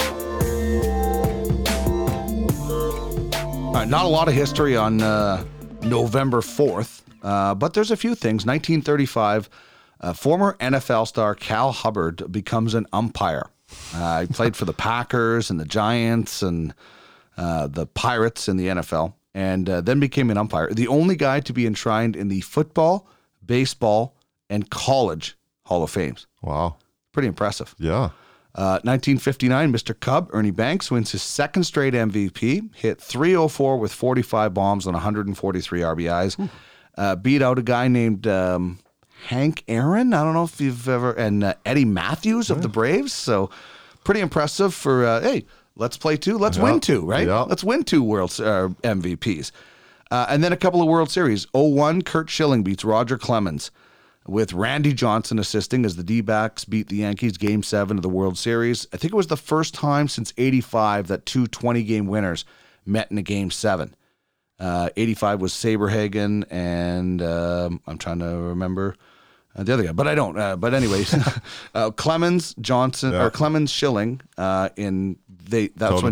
All right, not a lot of history on November 4th, but there's a few things. 1935, former NFL star Cal Hubbard becomes an umpire. He played for the Packers and the Giants and the Pirates in the NFL. And then became an umpire, the only guy to be enshrined in the football, baseball, and college Hall of Fames. Wow. Pretty impressive. Yeah. 1959, Mr. Cub, Ernie Banks, wins his second straight MVP, hit .304 with 45 bombs and 143 RBIs, beat out a guy named Hank Aaron, I don't know if you've ever, and Eddie Matthews of the Braves. So pretty impressive for, let's play two. Let's win two, right? Yep. Let's win two World MVPs. And then a couple of World Series. 01, Curt Schilling beats Roger Clemens with Randy Johnson assisting as the D-backs beat the Yankees Game 7 of the World Series. I think it was the first time since 85 that two 20-game winners met in a Game 7. 85 was Saberhagen and I'm trying to remember the other guy, but I don't. But anyways, Clemens, Johnson, or Clemens, Schilling, when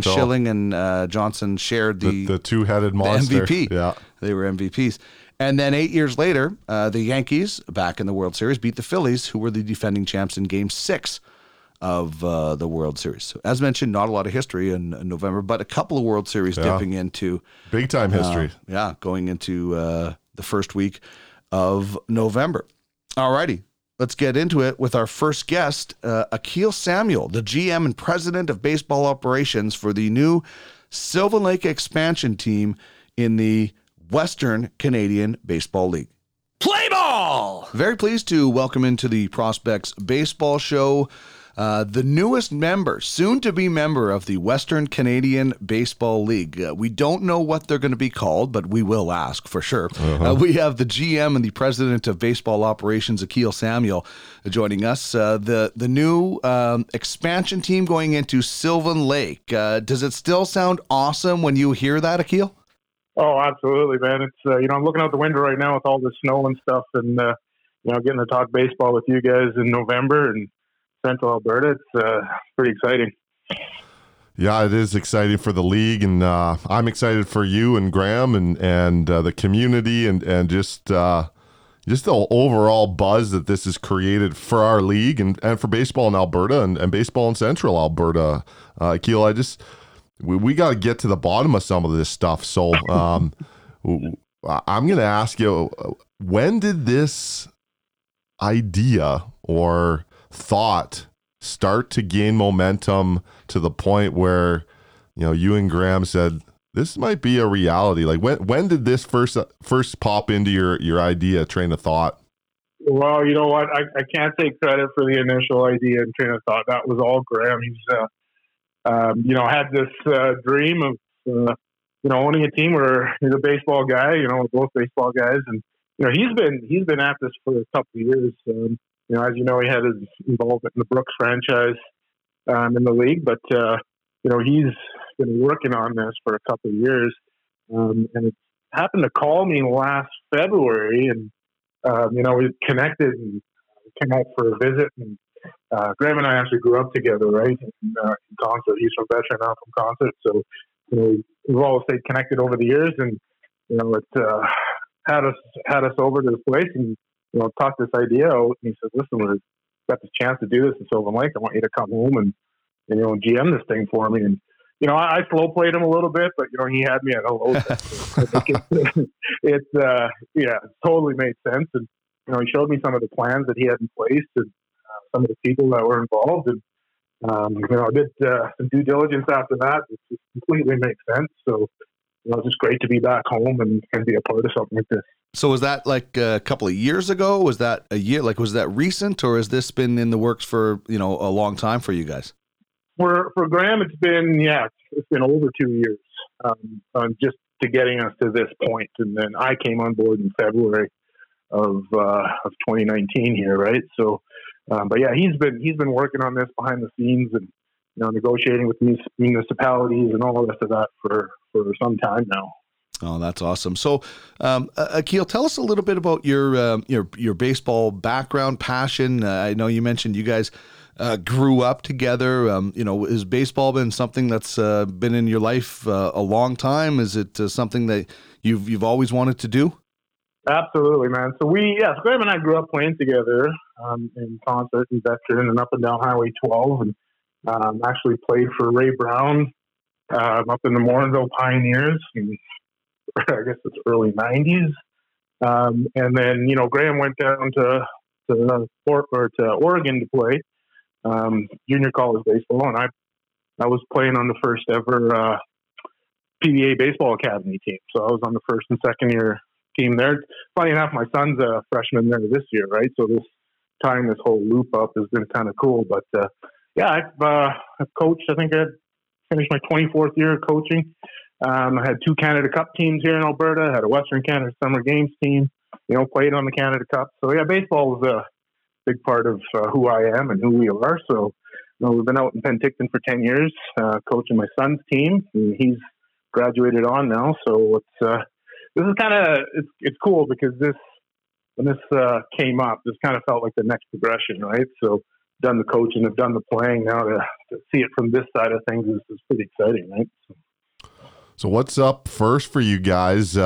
Schilling and Johnson shared the two-headed monster. MVP. Yeah. They were MVPs. And then 8 years later, the Yankees, back in the World Series, beat the Phillies, who were the defending champs in Game 6 of the World Series. So, as mentioned, not a lot of history in November, but a couple of World Series dipping into... Big-time history. Going into the first week of November. All righty. Let's get into it with our first guest, Akeel Samuel, the GM and president of baseball operations for the new Sylvan Lake expansion team in the Western Canadian Baseball League. Play ball! Very pleased to welcome into the Prospects Baseball Show the newest member, soon-to-be member of the Western Canadian Baseball League. We don't know what they're going to be called, but we will ask for sure. Uh-huh. We have the GM and the President of Baseball Operations, Akeel Samuel, joining us. The new expansion team going into Sylvan Lake. Does it still sound awesome when you hear that, Akeel? Oh, absolutely, man. It's I'm looking out the window right now with all the snow and stuff and getting to talk baseball with you guys in November and Central Alberta. It's pretty exciting. Yeah, it is exciting for the league, and I'm excited for you and Graham and the community and just the overall buzz that this has created for our league and for baseball in Alberta and baseball in Central Alberta. Akeel, we got to get to the bottom of some of this stuff. So I'm going to ask you, when did this idea or thought start to gain momentum to the point where, you know, you and Graham said, this might be a reality? Like when did this first pop into your idea, train of thought? Well, you know what? I can't take credit for the initial idea and train of thought. That was all Graham. He's, had this dream of, owning a team where he's a baseball guy, both baseball guys. And, he's been at this for a couple of years. As you know, he had his involvement in the Brooks franchise in the league, but, he's been working on this for a couple of years. And it happened to call me last February, and, we connected and came out for a visit. And Graham and I actually grew up together, right, in concert. He's from Veteran, I'm from concert. So, we've all stayed connected over the years, and, it had us over to the place and, talked this idea out. And he said, listen, we've got this chance to do this in Sylvan Lake. I want you to come home and GM this thing for me. And, I slow played him a little bit, but, he had me at a low. It totally made sense. And, he showed me some of the plans that he had in place and some of the people that were involved. And, I did some due diligence after that. It just completely makes sense. So, it's just great to be back home and be a part of something like this. So was that like a couple of years ago? Was that a year? Like, was that recent, or has this been in the works for, a long time for you guys? For Graham, it's been, it's been over 2 years just to getting us to this point. And then I came on board in February of 2019 here. Right. So, he's been working on this behind the scenes and, negotiating with these municipalities and all the rest of that for some time now. Oh, that's awesome. So, Akeel, tell us a little bit about your baseball background, passion. I know you mentioned you guys grew up together. Has baseball been something that's been in your life a long time? Is it something that you've always wanted to do? Absolutely, man. So Graham and I grew up playing together in concert and Veteran and up and down Highway 12, and actually played for Ray Brown up in the Morinville Pioneers. And, I guess it's early 90s. And then, Graham went down to Oregon to play junior college baseball. And I was playing on the first ever PBA baseball academy team. So I was on the first and second year team there. Funny enough, my son's a freshman there this year, right? So this whole loop up has been kind of cool. But I've coached. I think I finished my 24th year of coaching. I had two Canada Cup teams here in Alberta. I had a Western Canada Summer Games team, played on the Canada Cup. So, baseball was a big part of who I am and who we are. So, we've been out in Penticton for 10 years, coaching my son's team. And he's graduated on now. So, it's cool because when this came up, this kind of felt like the next progression, right? So, done the coaching, I've done the playing. Now to see it from this side of things is pretty exciting, right? So what's up first for you guys? As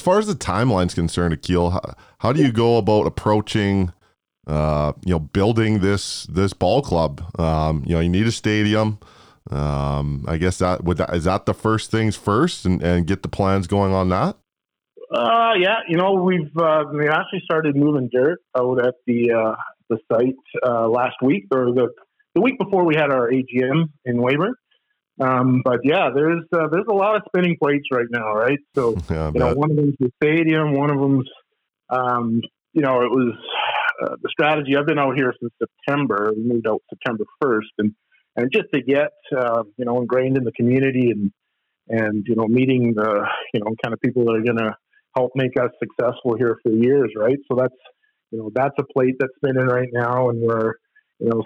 far as the timeline's concerned, Akeel, how do you go about approaching, building this ball club? You need a stadium. I guess is that the first things first, and get the plans going on that? We actually started moving dirt out at the site last week, or the week before we had our AGM in Weyburn. There's a lot of spinning plates right now, right? So, one of them's the stadium, one of them's, it was the strategy. I've been out here since September. We moved out September 1st, and just to get, ingrained in the community and meeting the, kind of people that are going to help make us successful here for years, right? So that's a plate that's spinning right now, and we're,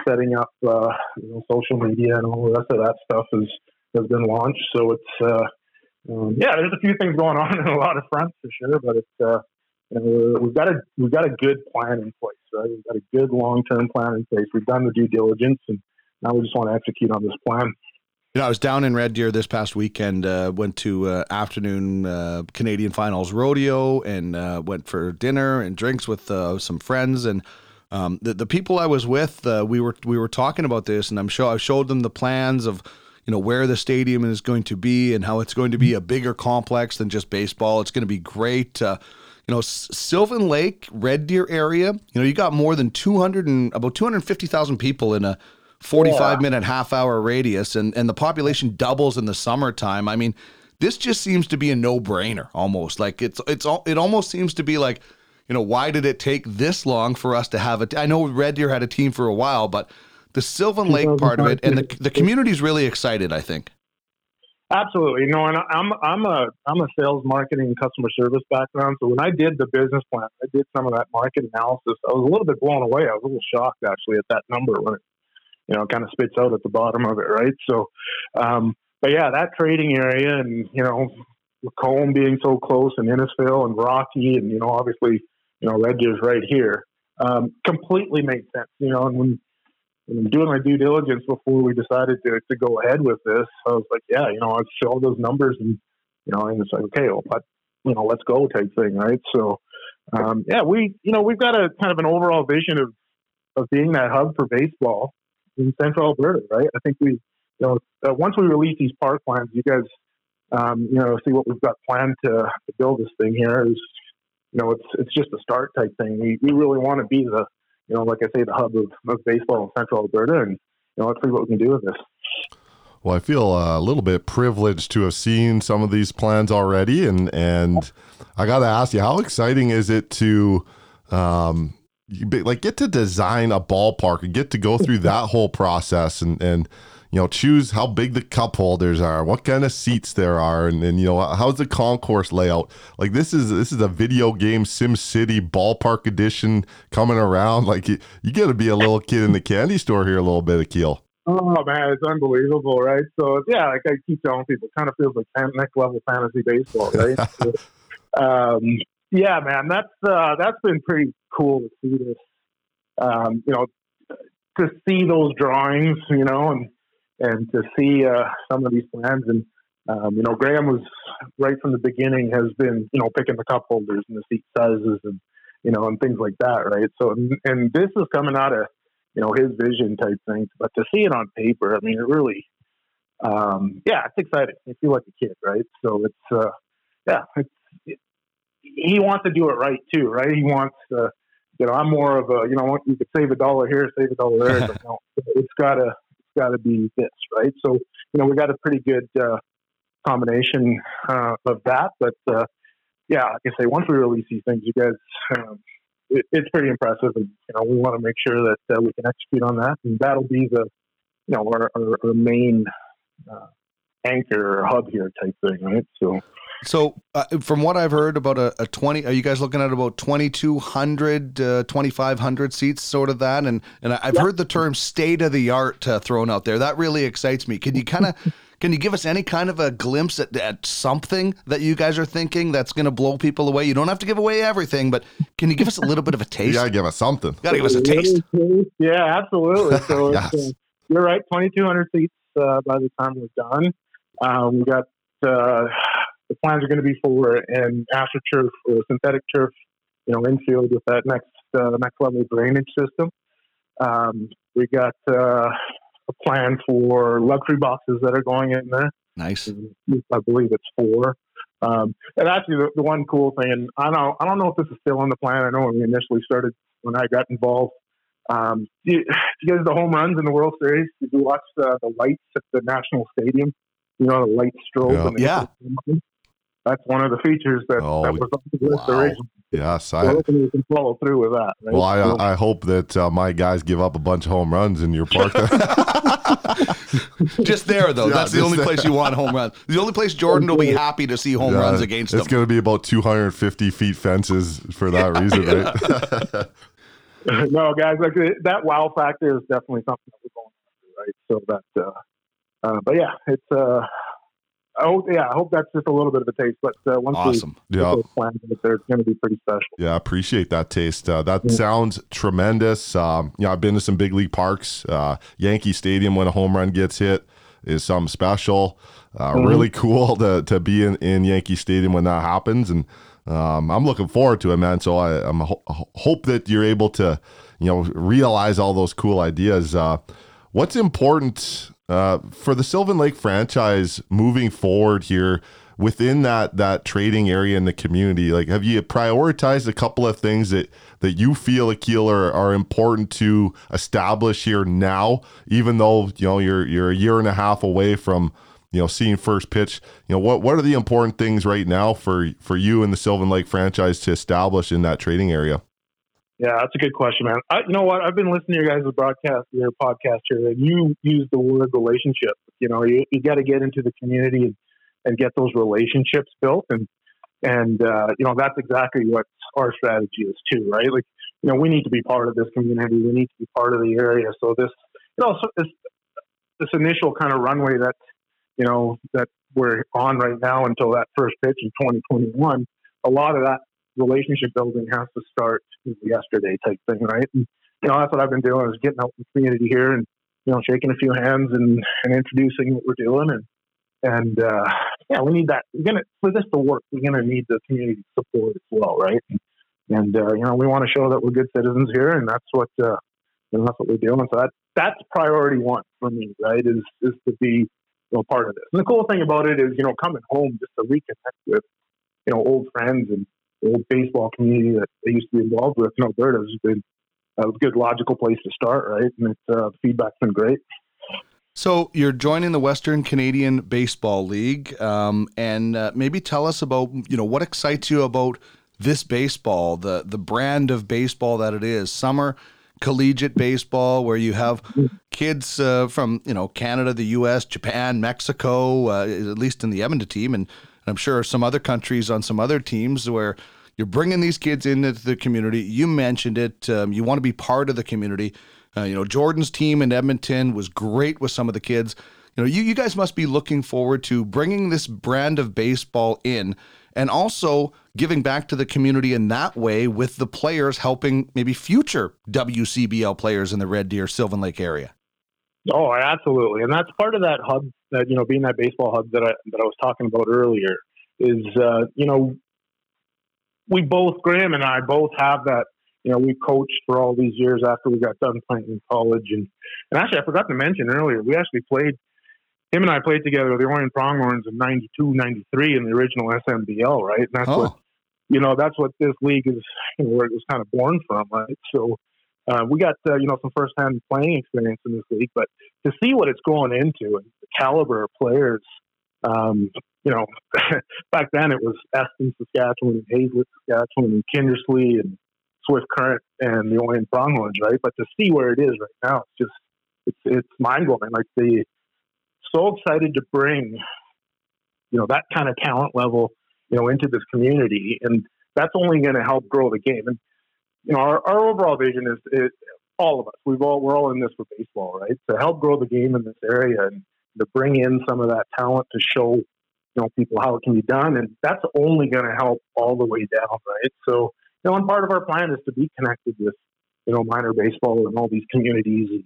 setting up social media and all the rest of that stuff has been launched. So it's there's a few things going on in a lot of fronts for sure, but it's we've got a good plan in place, right? We've got a good long-term plan in place. We've done the due diligence, and now we just want to execute on this plan. You know, I was down in Red Deer this past weekend, went to afternoon Canadian Finals rodeo, and went for dinner and drinks with some friends. And the people I was with, we were talking about this, and I'm sure I showed them the plans of, you know, where the stadium is going to be and how it's going to be a bigger complex than just baseball. It's going to be great. You know, Sylvan Lake, Red Deer area, you know, you got more than 250,000 people in a 45-minute, half-hour radius, and the population doubles in the summertime. I mean, this just seems to be a no-brainer almost. Like, it almost seems to be like, you know, why did it take this long for us to have I know Red Deer had a team for a while, but the Sylvan Lake part of it, and the community's really excited, I think. Absolutely. No, and I'm a sales, marketing, customer service background. So when I did the business plan, I did some of that market analysis. I was a little bit blown away. I was a little shocked actually at that number when it, you know, kind of spits out at the bottom of it, right? So, but yeah, that trading area, and you know, Lacombe being so close, and Innisfil and Rocky, and you know, obviously, you know, Red Deer's right here, completely made sense. You know, and when doing my due diligence before we decided to go ahead with this, I was like, yeah, you know, I saw those numbers, and you know, and it's like, okay, well, but you know, let's go type thing, right? So, yeah, we've got a kind of an overall vision of being that hub for baseball in Central Alberta, right? I think we, you know, once we release these park plans, you guys, you know, see what we've got planned to build this thing here. Is, you know, it's just a start type thing. We really want to be the, you know, like I say, the hub of baseball in Central Alberta, and you know, let's see what we can do with this. Well, I feel a little bit privileged to have seen some of these plans already, and I got to ask you, how exciting is it to, get to design a ballpark and get to go through that whole process and you know, choose how big the cup holders are, what kind of seats there are, and you know, how's the concourse layout? Like, this is a video game Sim City ballpark edition coming around. Like, you got to be a little kid in the candy store here a little bit, Akeel. Oh man, it's unbelievable, right? So yeah, like I keep telling people, it kind of feels like next level fantasy baseball, right? Yeah, man, that's been pretty cool to see this. You know, to see those drawings, you know, and to see some of these plans. And, you know, Graham was, right from the beginning, has been, you know, picking the cup holders and the seat sizes and, you know, and things like that, right? So, and this is coming out of, you know, his vision type thing. But to see it on paper, I mean, it really, yeah, it's exciting. You feel like a kid, right? So it's, yeah, he wants to do it right too, right? He wants, you know, I'm more of a, you know, you could save a dollar here, save a dollar there. But no, it's got to be this, right? So, you know, we got a pretty good combination of that. But, yeah, like I say, once we release these things, you guys, it's pretty impressive. And, you know, we want to make sure that we can execute on that. And that'll be the, you know, our main anchor or hub here type thing, right? So from what I've heard, about are you guys looking at about 2,200, 2,500 seats, sort of that? And I've heard the term state of the art thrown out there. That really excites me. Can you give us any kind of a glimpse at something that you guys are thinking that's going to blow people away? You don't have to give away everything, but can you give us a little bit of a taste? You got to give us something. Got to give us a taste. Yeah, absolutely. So yes. You're right. 2,200 seats by the time we're done. We got, the plans are going to be for an astroturf or synthetic turf, you know, infield with that next level drainage system. We got a plan for luxury boxes that are going in there. Nice. I believe it's 4. And actually, the one cool thing, and I don't know if this is still on the plan. I know when we initially started, when I got involved, you guys, the home runs in the World Series, did you watch the lights at the National Stadium? You know, the light strobe. Yeah. And that's one of the features that was on the list originally. Yes, we can follow through with that. Right? Well, I hope that my guys give up a bunch of home runs in your park. Just there, though. Yeah, that's the only place you want home runs. The only place Jordan will be happy to see home runs against them. It's going to be about 250 feet fences for that reason, right? No, guys, like, that wow factor is definitely something that we're going after, right? So that, but yeah, it's I hope that's just a little bit of a taste. But once they're going to be pretty special. Yeah, I appreciate that taste. That sounds tremendous. I've been to some big league parks. Yankee Stadium, when a home run gets hit, is something special. Really cool to be in Yankee Stadium when that happens. And I'm looking forward to it, man. So I hope that you're able to, realize all those cool ideas. What's important for the Sylvan Lake franchise moving forward here within that trading area in the community? Like, have you prioritized a couple of things that you feel, Akeel, are important to establish here now, even though, you're a year and a half away from, seeing first pitch? What are the important things right now for you and the Sylvan Lake franchise to establish in that trading area? Yeah, that's a good question, man. You know what? I've been listening to your guys' podcast here, and you use the word relationship. You got to get into the community and get those relationships built, and that's exactly what our strategy is too, right? Like, we need to be part of this community. We need to be part of the area. So this initial kind of runway that we're on right now until that first pitch in 2021, a lot of that relationship building has to start yesterday type thing, right? And, that's what I've been doing, is getting out in the community here and, shaking a few hands and introducing what we're doing. And we need that. For this to work, we're going to need the community support as well, right? And we want to show that we're good citizens here, and that's what we're doing. So that's priority one for me, right, is to be part of this. And the cool thing about it is, coming home just to reconnect with, old friends and the old baseball community that I used to be involved with in Alberta has been a good logical place to start, right? And the feedback's been great. So you're joining the Western Canadian Baseball League, and maybe tell us about, what excites you about this baseball, the brand of baseball that it is, summer collegiate baseball, where you have kids from, Canada, the U.S., Japan, Mexico, at least in the Edmonton team, and I'm sure some other countries on some other teams, where you're bringing these kids into the community. You mentioned it. You want to be part of the community. Jordan's team in Edmonton was great with some of the kids. You guys must be looking forward to bringing this brand of baseball in, and also giving back to the community in that way with the players, helping maybe future WCBL players in the Red Deer Sylvan Lake area. Oh, absolutely. And that's part of that hub, that, being that baseball hub that I was talking about earlier is, Graham and I both have that, we coached for all these years after we got done playing in college. And actually, I forgot to mention earlier, him and I played together with the Orient Pronghorns in 92, 93 in the original SMBL, right? And that's that's what this league is, where it was kind of born from, right? So, we got, some first-hand playing experience in this league, but to see what it's going into and the caliber of players, back then it was Eston, Saskatchewan, and Hazelett, Saskatchewan, and Kindersley, and Swift Current, and the Orient Pronghorns, right? But to see where it is right now, it's mind-blowing. Like, so excited to bring, that kind of talent level, into this community, and that's only going to help grow the game. And, our overall vision is all of us. We're all in this for baseball, right? To help grow the game in this area and to bring in some of that talent to show, people how it can be done. And that's only going to help all the way down, right? So, and part of our plan is to be connected with, minor baseball and all these communities,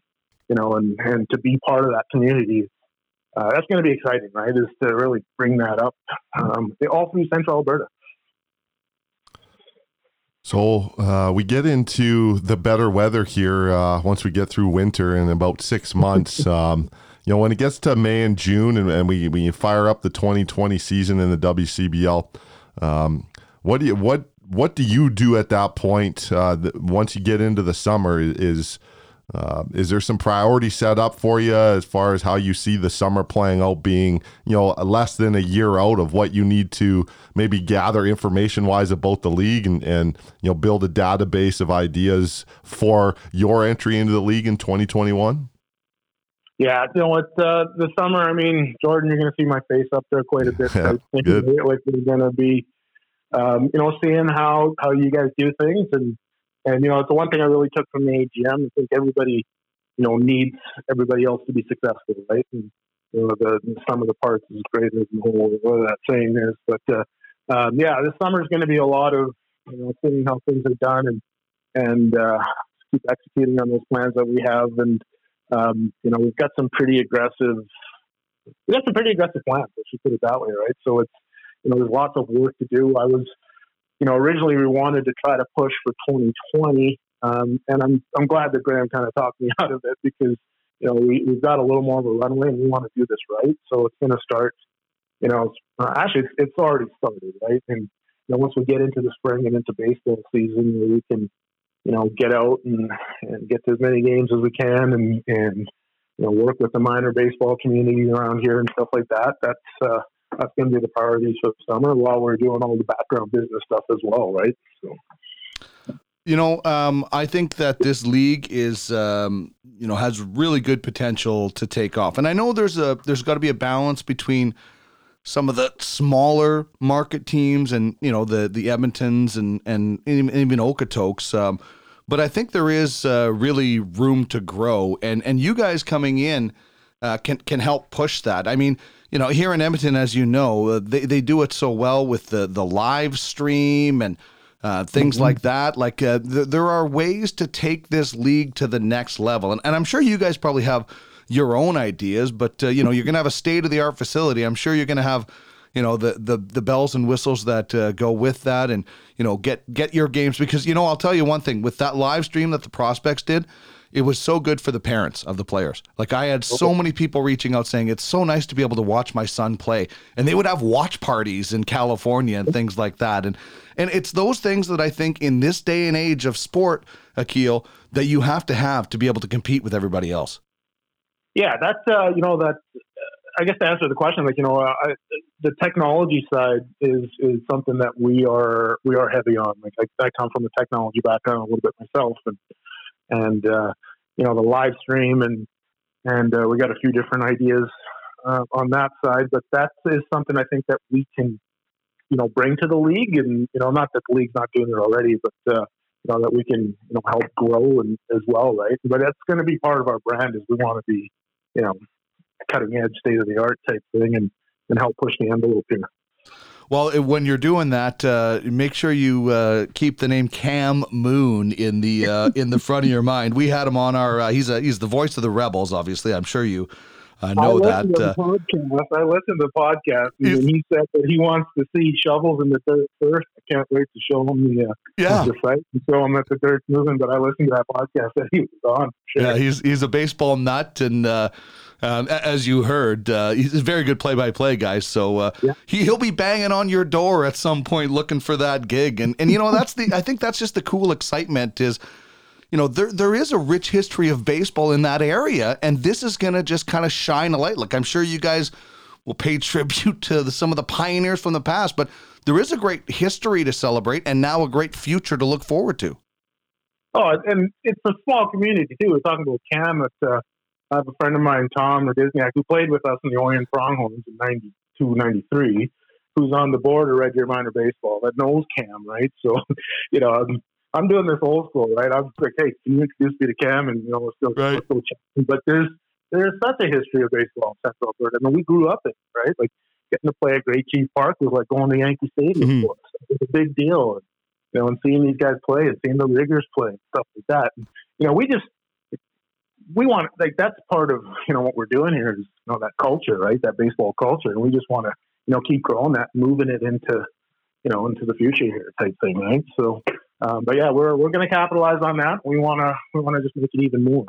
and to be part of that community. That's going to be exciting, right? Is to really bring that up, all through Central Alberta. So we get into the better weather here once we get through winter in about 6 months. When it gets to May and June and we fire up the 2020 season in the WCBL, what do you do at that point once you get into the summer? Is there some priority set up for you as far as how you see the summer playing out, being, less than a year out of what you need to maybe gather information wise about the league and build a database of ideas for your entry into the league in 2021? Yeah, the summer, Jordan, you're going to see my face up there quite a bit. Yeah, so good. It's going to be, seeing how you guys do things and it's the one thing I really took from the AGM. I think everybody needs everybody else to be successful, right? And you know, the sum of the parts is greater than the whole, whatever that saying is. But yeah, this summer is going to be a lot of, you know, seeing how things are done and keep executing on those plans that we have. And you know, we've got some pretty aggressive, plans. If you put it that way, right? So it's, you know, there's lots of work to do. I was, you know, originally we wanted to try to push for 2020, and I'm glad that Graham kind of talked me out of it, because you know we've got a little more of a runway and we want to do this right. So it's going to start, you know, actually it's already started, right? And you know, once we get into the spring and into baseball season, we can, you know, get out and get to as many games as we can, and you know, work with the minor baseball community around here and stuff like that. That's going to be the priorities for the summer, while we're doing all the background business stuff as well, right? So, you know, I think that this league is, you know, has really good potential to take off. And I know there's got to be a balance between some of the smaller market teams and, you know, the Edmontons and even Okotoks. But I think there is really room to grow, and you guys coming in can help push that. I mean, you know, here in Edmonton, as you know, they do it so well with the live stream and things mm-hmm. like that. Like there are ways to take this league to the next level, and I'm sure you guys probably have your own ideas, but you know, you're going to have a state-of-the-art facility. I'm sure you're going to have, you know, the bells and whistles that go with that, and you know, get your games, because you know, I'll tell you one thing, with that live stream that the Prospects did, it was so good for the parents of the players. Like, I had so many people reaching out saying it's so nice to be able to watch my son play, and they would have watch parties in California and things like that. And it's those things that I think in this day and age of sport, Akeel, that you have to be able to compete with everybody else. Yeah, that's, you know, that, I guess to answer the question, like, you know, the technology side is something that we are heavy on. Like, I come from a technology background a little bit myself, and you know, the live stream and we got a few different ideas on that side, but that is something I think that we can, you know, bring to the league, and, you know, not that the league's not doing it already, but, you know, that we can, you know, help grow and as well, right? But that's going to be part of our brand, is we want to be, you know, cutting edge, state of the art type thing, and help push the envelope here. Well, when you're doing that, make sure you keep the name Cam Moon in the front of your mind. We had him on our. He's the voice of the Rebels, obviously. I'm sure you know that. I listened to the podcast, and he said that he wants to see shovels in the dirt first. I can't wait to show him the site and show him that the dirt's moving. But I listened to that podcast that he was on. Sure. Yeah, he's a baseball nut, and as you heard, he's a very good play-by-play guy. So he'll be banging on your door at some point looking for that gig. And you know, that's I think that's just the cool excitement is. You know, there is a rich history of baseball in that area, and this is going to just kind of shine a light. Like, I'm sure you guys will pay tribute to some of the pioneers from the past, but there is a great history to celebrate and now a great future to look forward to. Oh, and it's a small community, too. We're talking about Cam. I have a friend of mine, Tom Radisniak, who played with us in the Orient Pronghorns in 92, 93, who's on the board of Red Deer Minor Baseball that knows Cam, right? So, you know, I'm doing this old school, right? I'm like, hey, can you introduce me to Cam? And, you know, we're still right. But there's such a history of baseball in Central Alberta. I mean, we grew up in it, right? Like, getting to play at Great Chief Park was like going to Yankee Stadium mm-hmm. for us. It was a big deal. And, you know, and seeing these guys play and seeing the riggers play and stuff like that. And, you know, we want, like, that's part of, you know, what we're doing here is, you know, that culture, right? That baseball culture. And we just want to, you know, keep growing that, moving it into, you know, into the future here type thing, right? So, but yeah, we're going to capitalize on that. We want to just make it even more.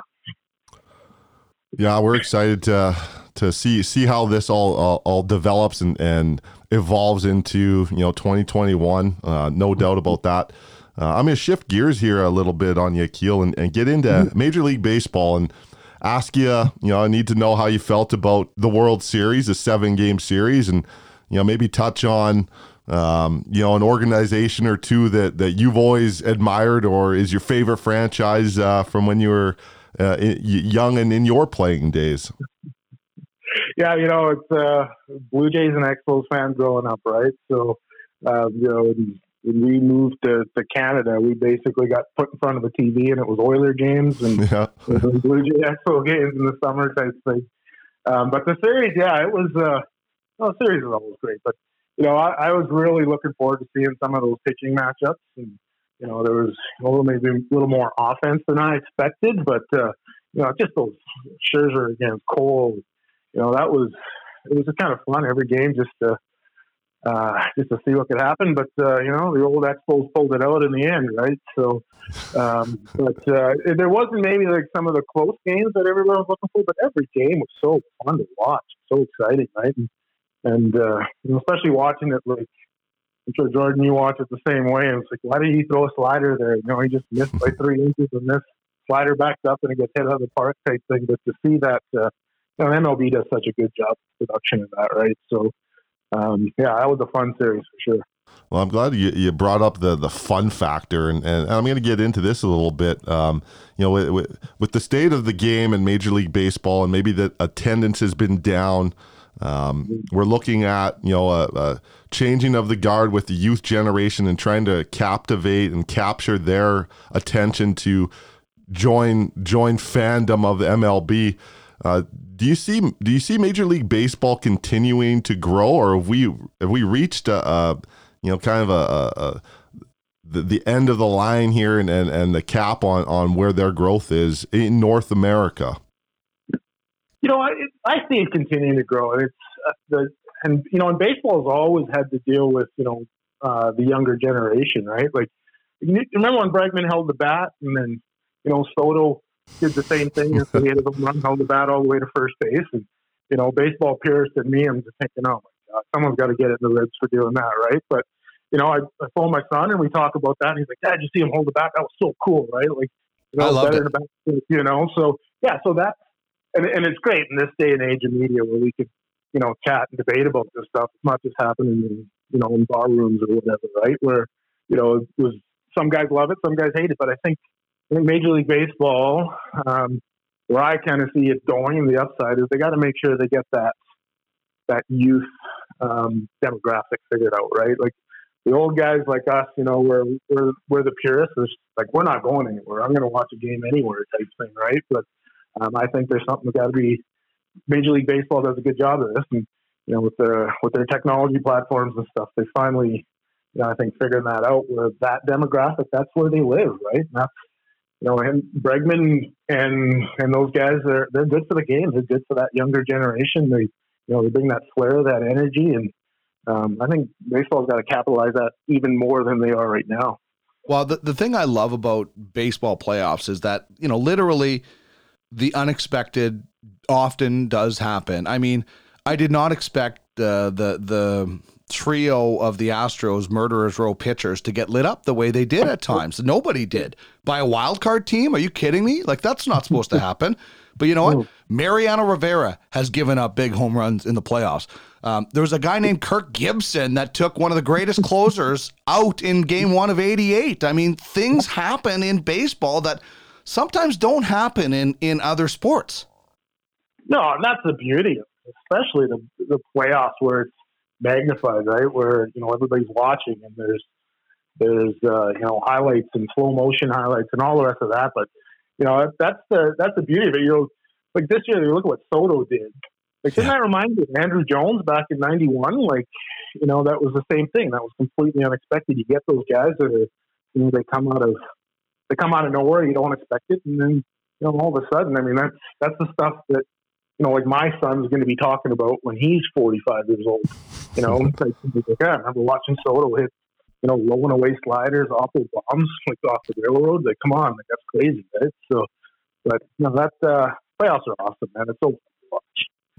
Yeah, we're excited to see how this all develops and evolves into, you know, 2021. No doubt about that. I'm going to shift gears here a little bit on you, Akeel, and get into Major League Baseball and ask you. You know, I need to know how you felt about the World Series, the 7-game series, and you know, maybe touch on. You know, an organization or two that you've always admired or is your favorite franchise from when you were young and in your playing days. Yeah, you know, it's Blue Jays and Expos fan growing up, right? So, you know, when we moved to Canada, we basically got put in front of a TV and it was Oiler games and Blue Jay Expos games in the summer type thing. But the series, yeah, it was the series was always great. But you know, I was really looking forward to seeing some of those pitching matchups, and you know, there was maybe a little more offense than I expected. But you know, just those Scherzer against Cole, you know, that was it was just kind of fun every game just to see what could happen. But you know, the old Expos pulled it out in the end, right? So, but there wasn't maybe like some of the close games that everyone was looking for, but every game was so fun to watch, so exciting, right? And especially watching it, like, I'm sure, Jordan, you watch it the same way. And it's like, why did he throw a slider there? You know, he just missed by 3 inches and this slider backs up and it gets hit out of the park type thing. But to see that, you know, MLB does such a good job of production of that, right? So, yeah, that was a fun series for sure. Well, I'm glad you brought up the fun factor, and I'm going to get into this a little bit. You know, with the state of the game in Major League Baseball, and maybe the attendance has been down. We're looking at, you know, a changing of the guard with the youth generation and trying to captivate and capture their attention to join fandom of the MLB. Do you see Major League Baseball continuing to grow, or have we reached the end of the line here and the cap on where their growth is in North America? You know, I see it continuing to grow, and and baseball has always had to deal with the younger generation, right? Like, remember when Bregman held the bat, and then Soto did the same thing as he hit the run, held the bat all the way to first base, and baseball purists and me, I'm just thinking, oh my God, someone's got to get it in the ribs for doing that, right? But I phone my son and we talk about that, and he's like, Dad, you see him hold the bat? That was so cool, right? Like, I loved it. So yeah, so that. And it's great in this day and age of media where we can, chat and debate about this stuff. It's not just happening in bar rooms or whatever, right? Where, it was, some guys love it, some guys hate it. But I think Major League Baseball, where I kind of see it going in the upside, is they got to make sure they get that youth demographic figured out, right? Like, the old guys like us, we're the purists. It's like, we're not going anywhere. I'm going to watch a game anywhere type thing, right? But I think there's something that's got to be. Major League Baseball does a good job of this, and with their technology platforms and stuff, they finally, I think, figuring that out. Where that demographic, that's where they live, right? And that's, and Bregman and those guys, they're good for the game. They're good for that younger generation. They, they bring that flair, that energy, and I think baseball's got to capitalize that even more than they are right now. Well, the thing I love about baseball playoffs is that literally, the unexpected often does happen. I mean, I did not expect the trio of the Astros murderers row pitchers to get lit up the way they did at times. Nobody did. By a wild card team? Are you kidding me? Like, that's not supposed to happen. But you know what? Mariano Rivera has given up big home runs in the playoffs. There was a guy named Kirk Gibson that took one of the greatest closers out in game 1 of 88. I mean, things happen in baseball that sometimes don't happen in other sports. No, and that's the beauty of it, especially the playoffs where it's magnified, right? Where, everybody's watching, and there's highlights and slow motion highlights and all the rest of that. But, that's the beauty of it. Like this year, you look at what Soto did. Like, didn't that remind you of Andruw Jones back in 91? Like, that was the same thing. That was completely unexpected. You get those guys that are, they come out of, nowhere, you don't expect it, and then all of a sudden, I mean, that's the stuff that like my son's going to be talking about when he's 45 years old. I remember watching Soto hit low and away sliders, awful bombs like off the railroad. Like, come on, like, that's crazy, right? So, but that playoffs are awesome, man. It's so fun to watch.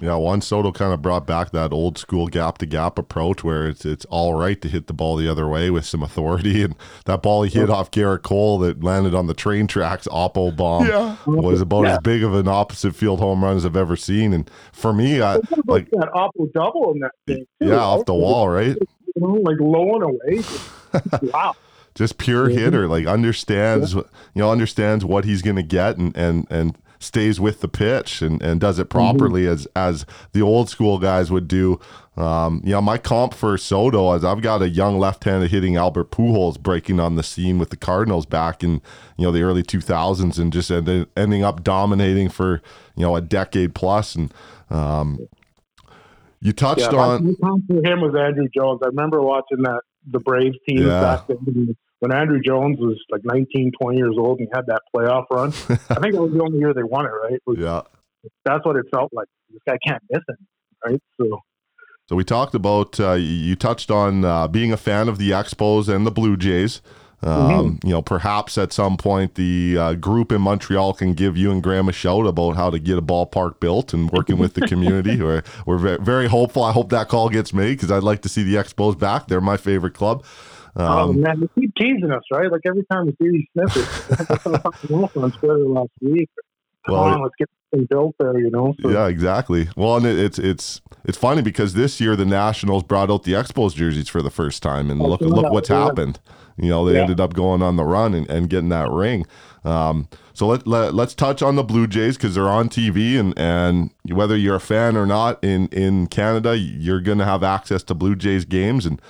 Yeah, Juan Soto kind of brought back that old school gap to gap approach where it's all right to hit the ball the other way with some authority, and that ball he hit off Gerrit Cole that landed on the train tracks, oppo bomb, was about as big of an opposite field home run as I've ever seen. And for me, I like that oppo double in that thing too, right? Off the wall, right? Like low and away. Wow. Just pure hitter, like understands what he's going to get and stays with the pitch and does it properly as the old school guys would do. My comp for Soto is I've got a young left-handed hitting Albert Pujols breaking on the scene with the Cardinals back in the early 2000s and just ending up dominating for a decade plus. And You touched on for him was Andruw Jones. I remember watching that the Braves team back then when Andruw Jones was like 19, 20 years old and had that playoff run. I think that was the only year they won it, right? It was, that's what it felt like. This guy can't miss it, right? So we talked about you touched on being a fan of the Expos and the Blue Jays. You know, perhaps at some point the group in Montreal can give you and Graham a shout about how to get a ballpark built and working with the community. We're very hopeful. I hope that call gets made because I'd like to see the Expos back. They're my favorite club. Oh man, they keep teasing us, right? Like every time we see these snippets. On Twitter last week. Come on, let's get something built there, you know? So. Yeah, exactly. Well, and it's funny because this year the Nationals brought out the Expos jerseys for the first time, and look what's happened. You know, they ended up going on the run and getting that ring. So let's touch on the Blue Jays because they're on TV, and whether you're a fan or not in Canada, you're going to have access to Blue Jays games. And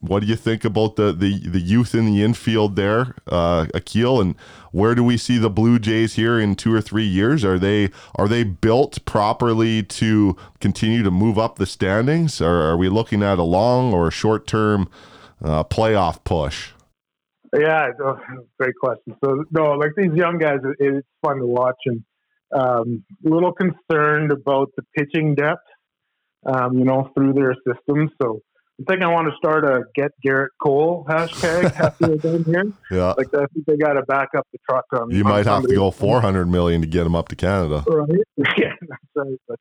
what do you think about the youth in the infield there, Akeel? And where do we see the Blue Jays here in 2 or 3 years? Are they built properly to continue to move up the standings? Or are we looking at a long or short term playoff push? Yeah, great question. So no, like these young guys, it's fun to watch, and a little concerned about the pitching depth, you know, through their system. So I think I want to start a get Gerrit Cole hashtag after they're done here. Yeah, like I think they got to back up the truck on. You might have to go $400 million to get them up to Canada. Right? Yeah, that's right. But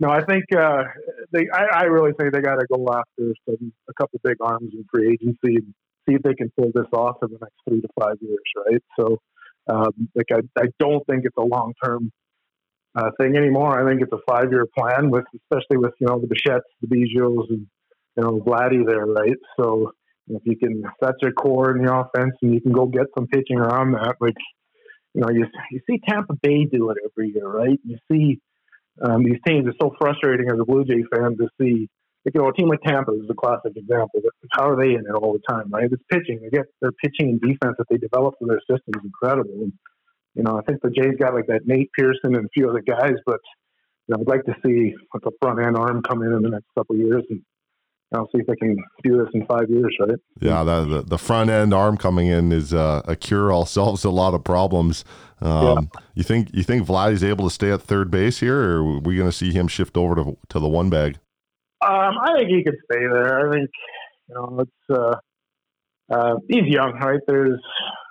no, I think I really think they got to go after a couple big arms in free agency and see if they can pull this off in the next 3 to 5 years, right? So, like I don't think it's a long term thing anymore. I think it's a 5-year plan with, especially with, you know, the Bichettes, the Bijots, and you know, Vladdy there, right? So if you can, if that's your core in the offense, and you can go get some pitching around that, like, you know, you see Tampa Bay do it every year, right? You see. These teams are so frustrating as a Blue Jay fan to see. Like, you know, a team like Tampa is a classic example. How are they in it all the time, right? It's pitching. They get their pitching and defense that they develop for their system is incredible. And, you know, I think the Jays got like that Nate Pearson and a few other guys, but you know, I'd like to see like a front end arm come in the next couple of years, and I'll see if I can do this in 5 years, right? Yeah, the front end arm coming in is a cure-all, solves a lot of problems. You think Vladdy's able to stay at third base here, or are we going to see him shift over to the one bag? I think he could stay there. I think, you know, it's he's young, right? There's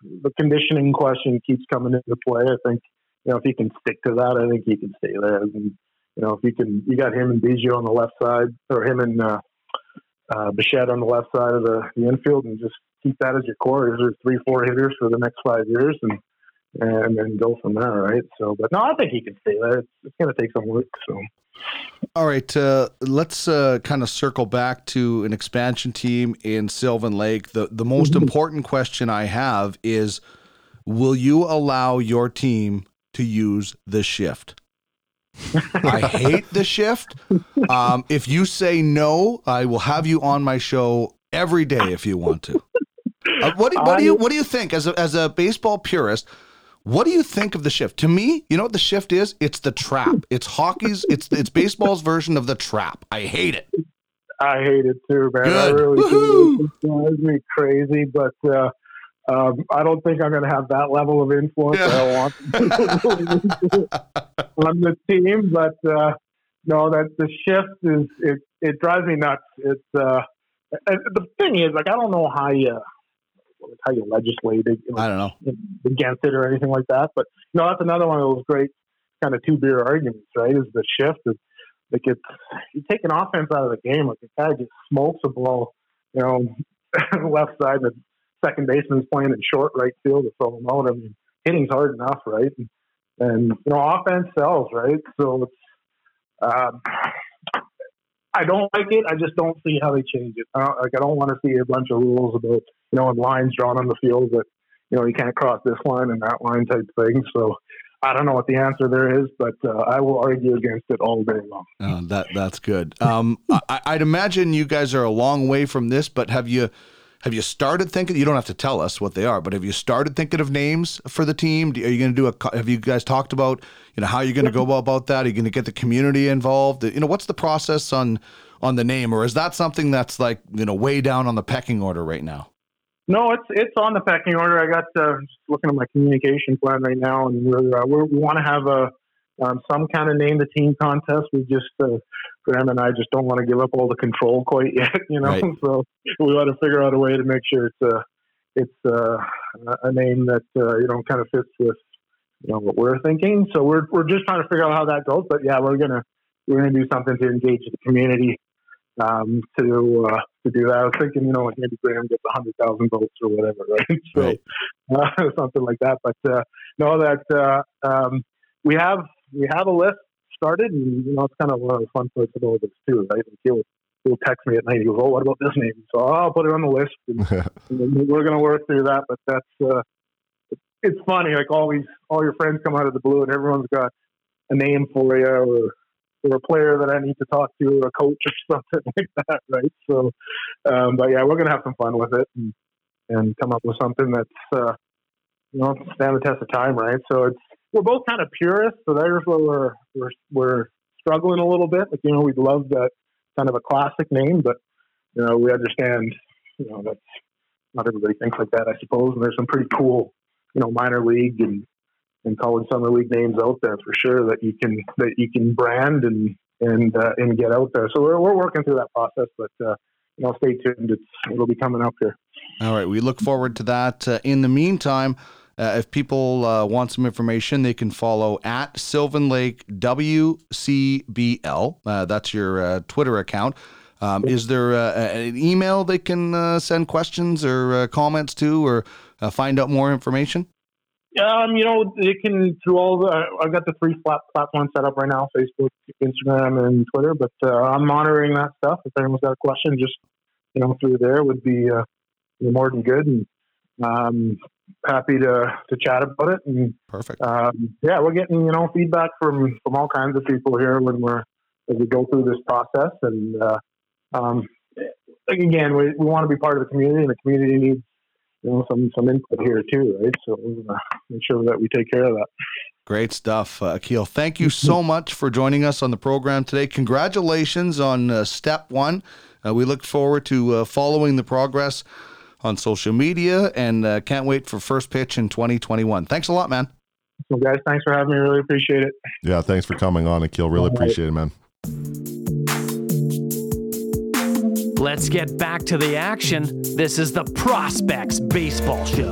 the conditioning question keeps coming into play. I think, you know, if he can stick to that, I think he can stay there. I mean, you know, if he can, you got him and Biggio on the left side, or him and Bichette on the left side of the infield, and just keep that as your core. Those are 3-4 hitters for the next 5 years, and then go from there, right? So, but no, I think he can stay there. It's going to take some work. So, all right, let's kind of circle back to an expansion team in Sylvan Lake. The most important question I have is, will you allow your team to use the shift? I hate the shift. If you say no, I will have you on my show every day if you want to. What do you think as a baseball purist? What do you think of the shift? To me, you know what the shift is? It's the trap. It's hockey's. It's baseball's version of the trap. I hate it. I hate it too, man. Good. I really do. It drives me crazy, but. I don't think I'm going to have that level of influence. I don't want on the team, but no, that the shift is it drives me nuts. It's the thing is, like, I don't know how you legislate it, you know, I don't know against it or anything like that. But no, that's another one of those great kind of two beer arguments, right? Is the shift? Is like you take an offense out of the game, like the guy just smokes a ball, you know, left side and. Second baseman's playing in short right field to throw them out. I mean, hitting's hard enough, right? And you know, offense sells, right? So it's, I don't like it. I just don't see how they change it. I don't want to see a bunch of rules about, you know, and lines drawn on the field that, you know, you can't cross this line and that line type thing. So I don't know what the answer there is, but I will argue against it all day long. Oh, that's good. I'd imagine you guys are a long way from this, but have you Have you started thinking? You don't have to tell us what they are, but have you started thinking of names for the team? Are you going to do a? Have you guys talked about, you know, how you're going to go about that? Are you going to get the community involved? You know, what's the process on the name, or is that something that's like, you know, way down on the pecking order right now? No, it's on the pecking order. I got just looking at my communication plan right now, and we want to have some kind of name the team contest. We just Graham and I just don't want to give up all the control quite yet, you know. Right. So we want to figure out a way to make sure it's a name that you know, kind of fits with, you know, what we're thinking. So we're just trying to figure out how that goes. But yeah, we're gonna do something to engage the community. To do that, I was thinking, you know, like maybe Graham gets 100,000 votes or whatever, right? So right. Something like that. But no, that we have a list started, and you know, it's kind of one of the fun parts of all of this too, right? Like he'll text me at night. He goes, "Oh, what about this name?" So I'll put it on the list, and we're going to work through that. But that's it's funny. Like always, all your friends come out of the blue, and everyone's got a name for you, or a player that I need to talk to, or a coach or something like that, right? So, but yeah, we're going to have some fun with it and come up with something that's, you know, stand the test of time, right? So we're both kind of purists, so there's where we're struggling a little bit. Like, you know, we'd love that kind of a classic name, but, you know, we understand, you know, that's not everybody thinks like that, I suppose, and there's some pretty cool, you know, minor league and college summer league names out there for sure that you can brand and get out there. So we're working through that process, but you know, stay tuned. It'll be coming up here. All right, we look forward to that. In the meantime, if people want some information, they can follow at Sylvan Lake WCBL. That's your Twitter account. Is there an email they can send questions or comments to, or find out more information? You know, they can through all the. I've got the three platforms set up right now: Facebook, Instagram, and Twitter. But I'm monitoring that stuff. If anyone's got a question, just, you know, through there would be more than good. And happy to chat about it. And perfect. Yeah, we're getting, you know, feedback from all kinds of people here as we go through this process. And again, we want to be part of the community, and the community needs, you know, some input here too, right? So we're gonna make sure that we take care of that. Great stuff, Akeel. Thank you so much for joining us on the program today. Congratulations on step one. We look forward to following the progress on social media, and can't wait for first pitch in 2021. Thanks a lot, man. Well, guys, thanks for having me. Really appreciate it. Yeah, thanks for coming on, Akeel. Really appreciate it, man. Let's get back to the action. This is the Prospects Baseball Show.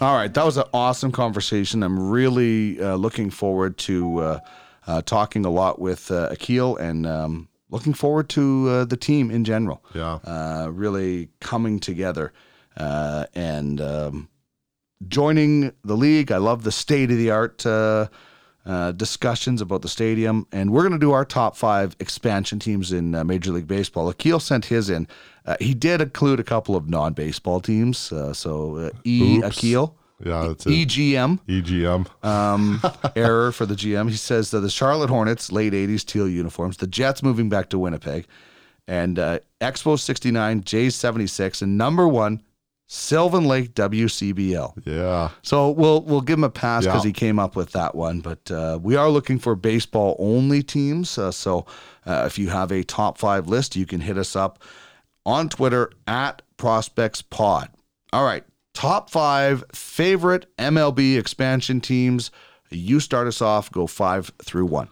All right, that was an awesome conversation. I'm really looking forward to talking a lot with Akeel, and looking forward to the team in general. Yeah. Really coming together and joining the league. I love the state-of-the-art discussions about the stadium, and we're going to do our top five expansion teams in Major League Baseball. Akeel sent his in. He did include a couple of non-baseball teams, so Akeel. Yeah, that's it. EGM. Error for the GM. He says the Charlotte Hornets, late 80s, teal uniforms, the Jets moving back to Winnipeg, and Expo 69, Jays 76, and number one, Sylvan Lake WCBL. Yeah. So we'll give him a pass because he came up with that one. But we are looking for baseball-only teams. So if you have a top five list, you can hit us up on Twitter at ProspectsPod. All right. Top five favorite MLB expansion teams. You start us off. Go 5 through 1.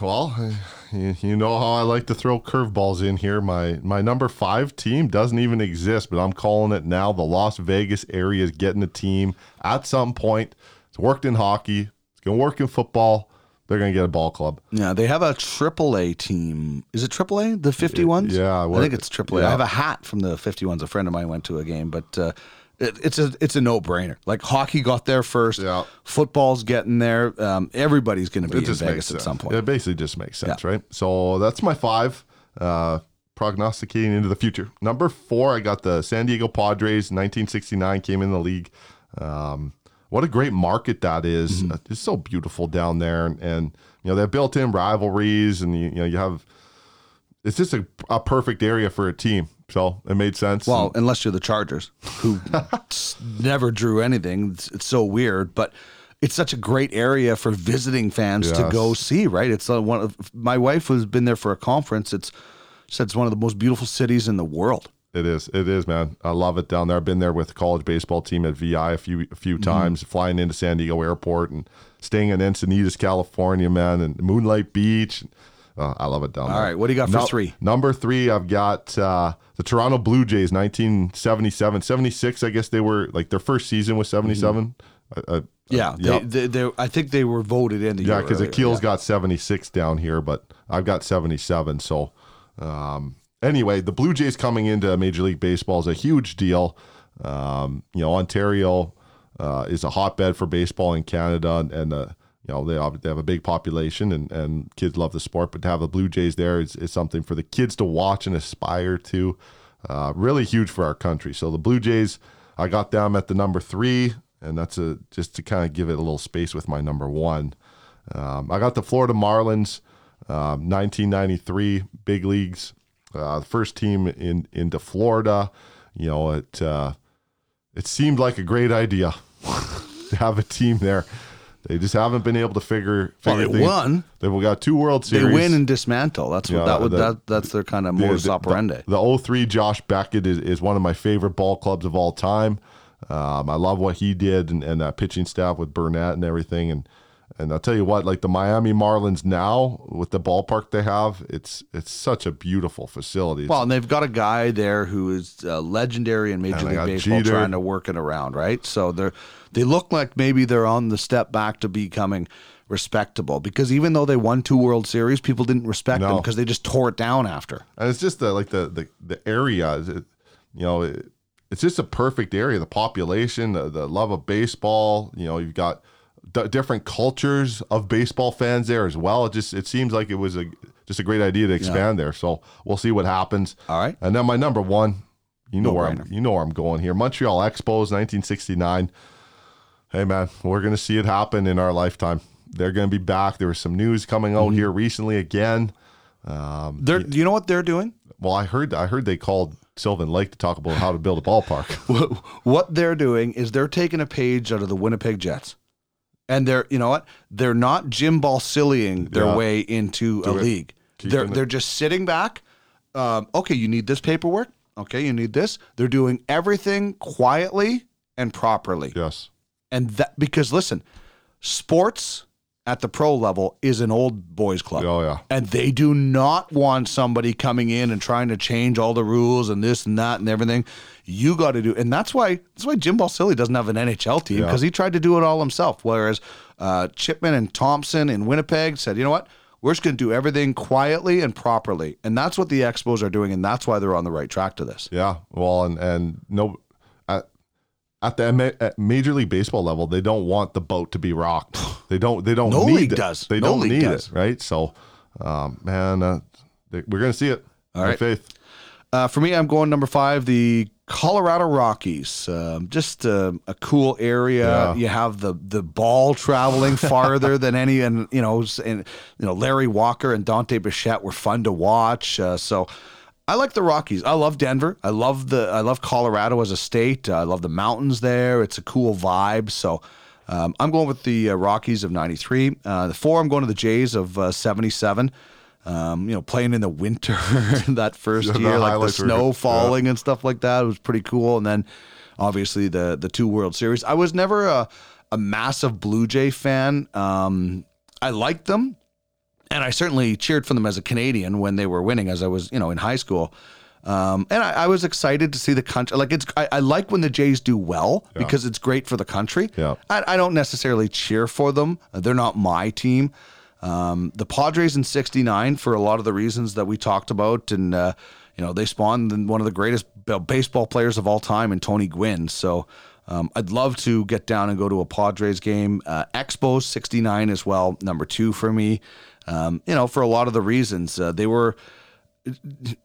Well, you know how I like to throw curveballs in here. My number five team doesn't even exist, but I'm calling it now. The Las Vegas area is getting a team at some point. It's worked in hockey. It's going to work in football. They're going to get a ball club. Yeah, they have a AAA team. Is it AAA, the 51s? Yeah. I think it's AAA. Yeah. I have a hat from the 51s. A friend of mine went to a game, but it's a no-brainer. Like, hockey got there first. Yeah. Football's getting there. Everybody's going to be in Vegas at some point. It basically just makes sense, right? So that's my five, prognosticating into the future. Number 4, I got the San Diego Padres, 1969, came in the league. what a great market that is. Mm-hmm. It's so beautiful down there. And you know, they have built-in rivalries, and you know, you have, it's just a perfect area for a team. So it made sense. Well, unless you're the Chargers, who never drew anything. It's so weird, but it's such a great area for visiting fans to go see, right? It's one of, my wife has been there for a conference. It's one of the most beautiful cities in the world. It is, man. I love it down there. I've been there with the college baseball team at VI a few times, flying into San Diego Airport and staying in Encinitas, California, man, and Moonlight Beach. I love it down there. All right, what do you got for three? Number three, I've got the Toronto Blue Jays, 1977, 76. I guess they were, like, their first season was 77. I think they were voted in the year. Yeah, because Akeel's got 76 down here, but I've got 77. So, anyway, the Blue Jays coming into Major League Baseball is a huge deal. You know, Ontario is a hotbed for baseball in Canada, and you know, they have a big population, and kids love the sport, but to have the Blue Jays there is something for the kids to watch and aspire to. Really huge for our country. So the Blue Jays, I got them at the number three, and that's just to kind of give it a little space with my number one. I got the Florida Marlins, 1993, big leagues, first team into Florida. You know, it seemed like a great idea to have a team there. They just haven't been able to figure things. They won. They got two World Series. They win and dismantle. That's their kind of modus operandi. The 03 Josh Beckett is one of my favorite ball clubs of all time. I love what he did and that pitching staff with Burnett and everything. And I'll tell you what, like the Miami Marlins now with the ballpark they have, it's such a beautiful facility. Well, and they've got a guy there who is legendary in Major League Baseball, Jeter, trying to work it around, right? So they look like maybe they're on the step back to becoming respectable, because even though they won two World Series, people didn't respect them because they just tore it down after. And it's just the area, you know, it's just a perfect area. The population, the love of baseball, you know, you've got different cultures of baseball fans there as well. It seems like it was just a great idea to expand there. So we'll see what happens. All right. And then my number one, where I'm going here. Montreal Expos, 1969. Hey man, we're going to see it happen in our lifetime. They're going to be back. There was some news coming out here recently again. You know what they're doing? Well, I heard they called Sylvan Lake to talk about how to build a ballpark. What they're doing is they're taking a page out of the Winnipeg Jets. And they're, you know what? They're not Jim Balsillie-ing their way into a league. They're just sitting back. Okay, you need this paperwork. Okay, you need this. They're doing everything quietly and properly. Yes. And that, because listen, sports at the pro level is an old boys club. Oh yeah. And they do not want somebody coming in and trying to change all the rules and this and that and everything. You got to do, and that's why Jim Balsillie doesn't have an NHL team, because he tried to do it all himself. Whereas Chipman and Thompson in Winnipeg said, you know what, we're just going to do everything quietly and properly, and that's what the Expos are doing, and that's why they're on the right track to this. Yeah, well, and no, at Major League Baseball level, they don't want the boat to be rocked. They don't. No need league it. Does. They no don't league need does. It, right? So, man, we're going to see it. All right, faith. For me, I'm going number five, the Colorado Rockies. Just a cool area. Yeah. You have the ball traveling farther than any, and Larry Walker and Dante Bichette were fun to watch. So I like the Rockies. I love Denver. I love Colorado as a state. I love the mountains there. It's a cool vibe. So I'm going with the Rockies of 93. The four, I'm going to the Jays of 77. You know, playing in the winter that first year, like the snow falling and stuff like that, it was pretty cool. And then, obviously, the two World Series. I was never a massive Blue Jay fan. I liked them, and I certainly cheered for them as a Canadian when they were winning, as I was, you know, in high school. And I was excited to see the country. Like I like when the Jays do well because it's great for the country. Yeah. I don't necessarily cheer for them; they're not my team. The Padres in 69, for a lot of the reasons that we talked about, and you know, they spawned one of the greatest baseball players of all time in Tony Gwynn. So I'd love to get down and go to a Padres game. Expos 69 as well, number two for me. You know, for a lot of the reasons, they were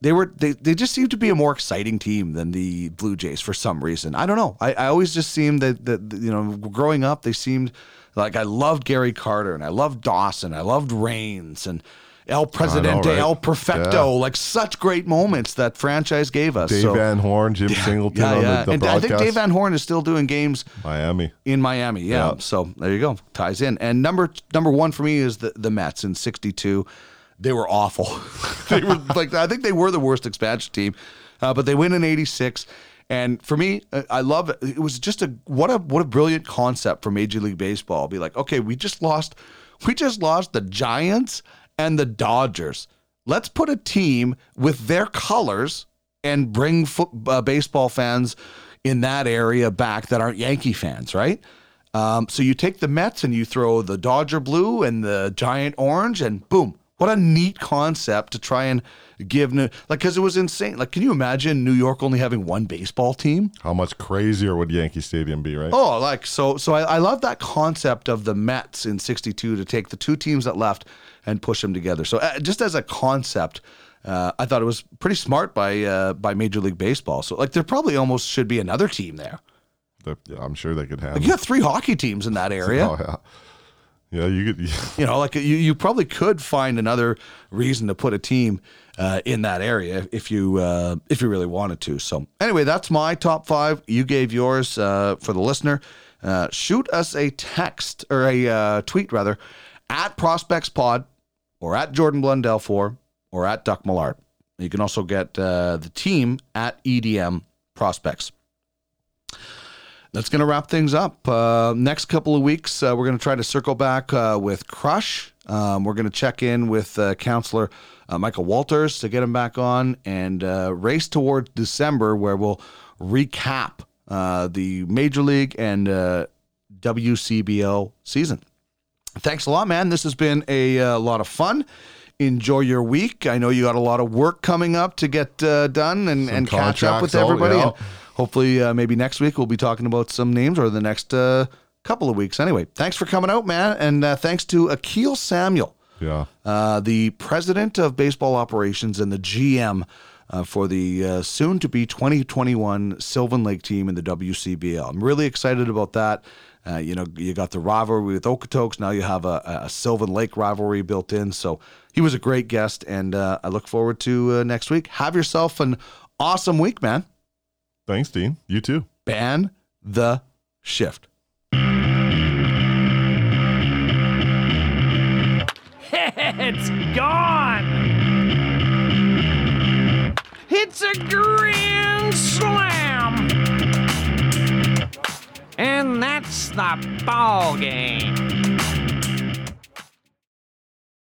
they just seemed to be a more exciting team than the Blue Jays for some reason. I don't know. I always just seemed that, you know, growing up, they seemed like I loved Gary Carter and I loved Dawson. I loved Raines and El Presidente, know, right? El Perfecto, yeah. Like such great moments that franchise gave us. Dave Van Horn, Jim Singleton on the broadcast. I think Dave Van Horn is still doing games in Miami. Yeah. So there you go. Ties in. And number one for me is the Mets in 62. They were awful. They were like, I think they were the worst expansion team, but they win in 86. And for me, I love it. It was just what a brilliant concept for Major League Baseball. Be like, okay, we just lost the Giants and the Dodgers. Let's put a team with their colors and bring baseball fans in that area back that aren't Yankee fans, right? So you take the Mets and you throw the Dodger blue and the Giant orange, and boom. What a neat concept to try and give because it was insane. Like, can you imagine New York only having one baseball team? How much crazier would Yankee Stadium be, right? Oh, I love that concept of the Mets in 62 to take the two teams that left and push them together. So just as a concept, I thought it was pretty smart by Major League Baseball. So like there probably almost should be another team there. I'm sure they could have. Like, you got three hockey teams in that area. Oh, yeah. Yeah, you could. Yeah. You know, like you probably could find another reason to put a team in that area if you really wanted to. So anyway, that's my top five. You gave yours for the listener. Shoot us a text or a tweet rather at Prospects Pod or at Jordan Blundell 4 or at Duck Millard. You can also get the team at EDM Prospects. That's going to wrap things up. Next couple of weeks, we're going to try to circle back with Crush. We're going to check in with Counselor Michael Walters to get him back on and race toward December, where we'll recap the Major League and WCBL season. Thanks a lot, man. This has been a lot of fun. Enjoy your week. I know you got a lot of work coming up to get done and catch up with everybody. Yeah. Hopefully, maybe next week we'll be talking about some names, or the next couple of weeks. Anyway, thanks for coming out, man, and thanks to Akeel Samuel, the president of baseball operations and the GM for the soon-to-be 2021 Sylvan Lake team in the WCBL. I'm really excited about that. You know, you got the rivalry with Okotoks. Now you have a Sylvan Lake rivalry built in. So he was a great guest, and I look forward to next week. Have yourself an awesome week, man. Thanks, Dean. You too. Ban the shift. It's gone. It's a grand slam. And that's the ball game.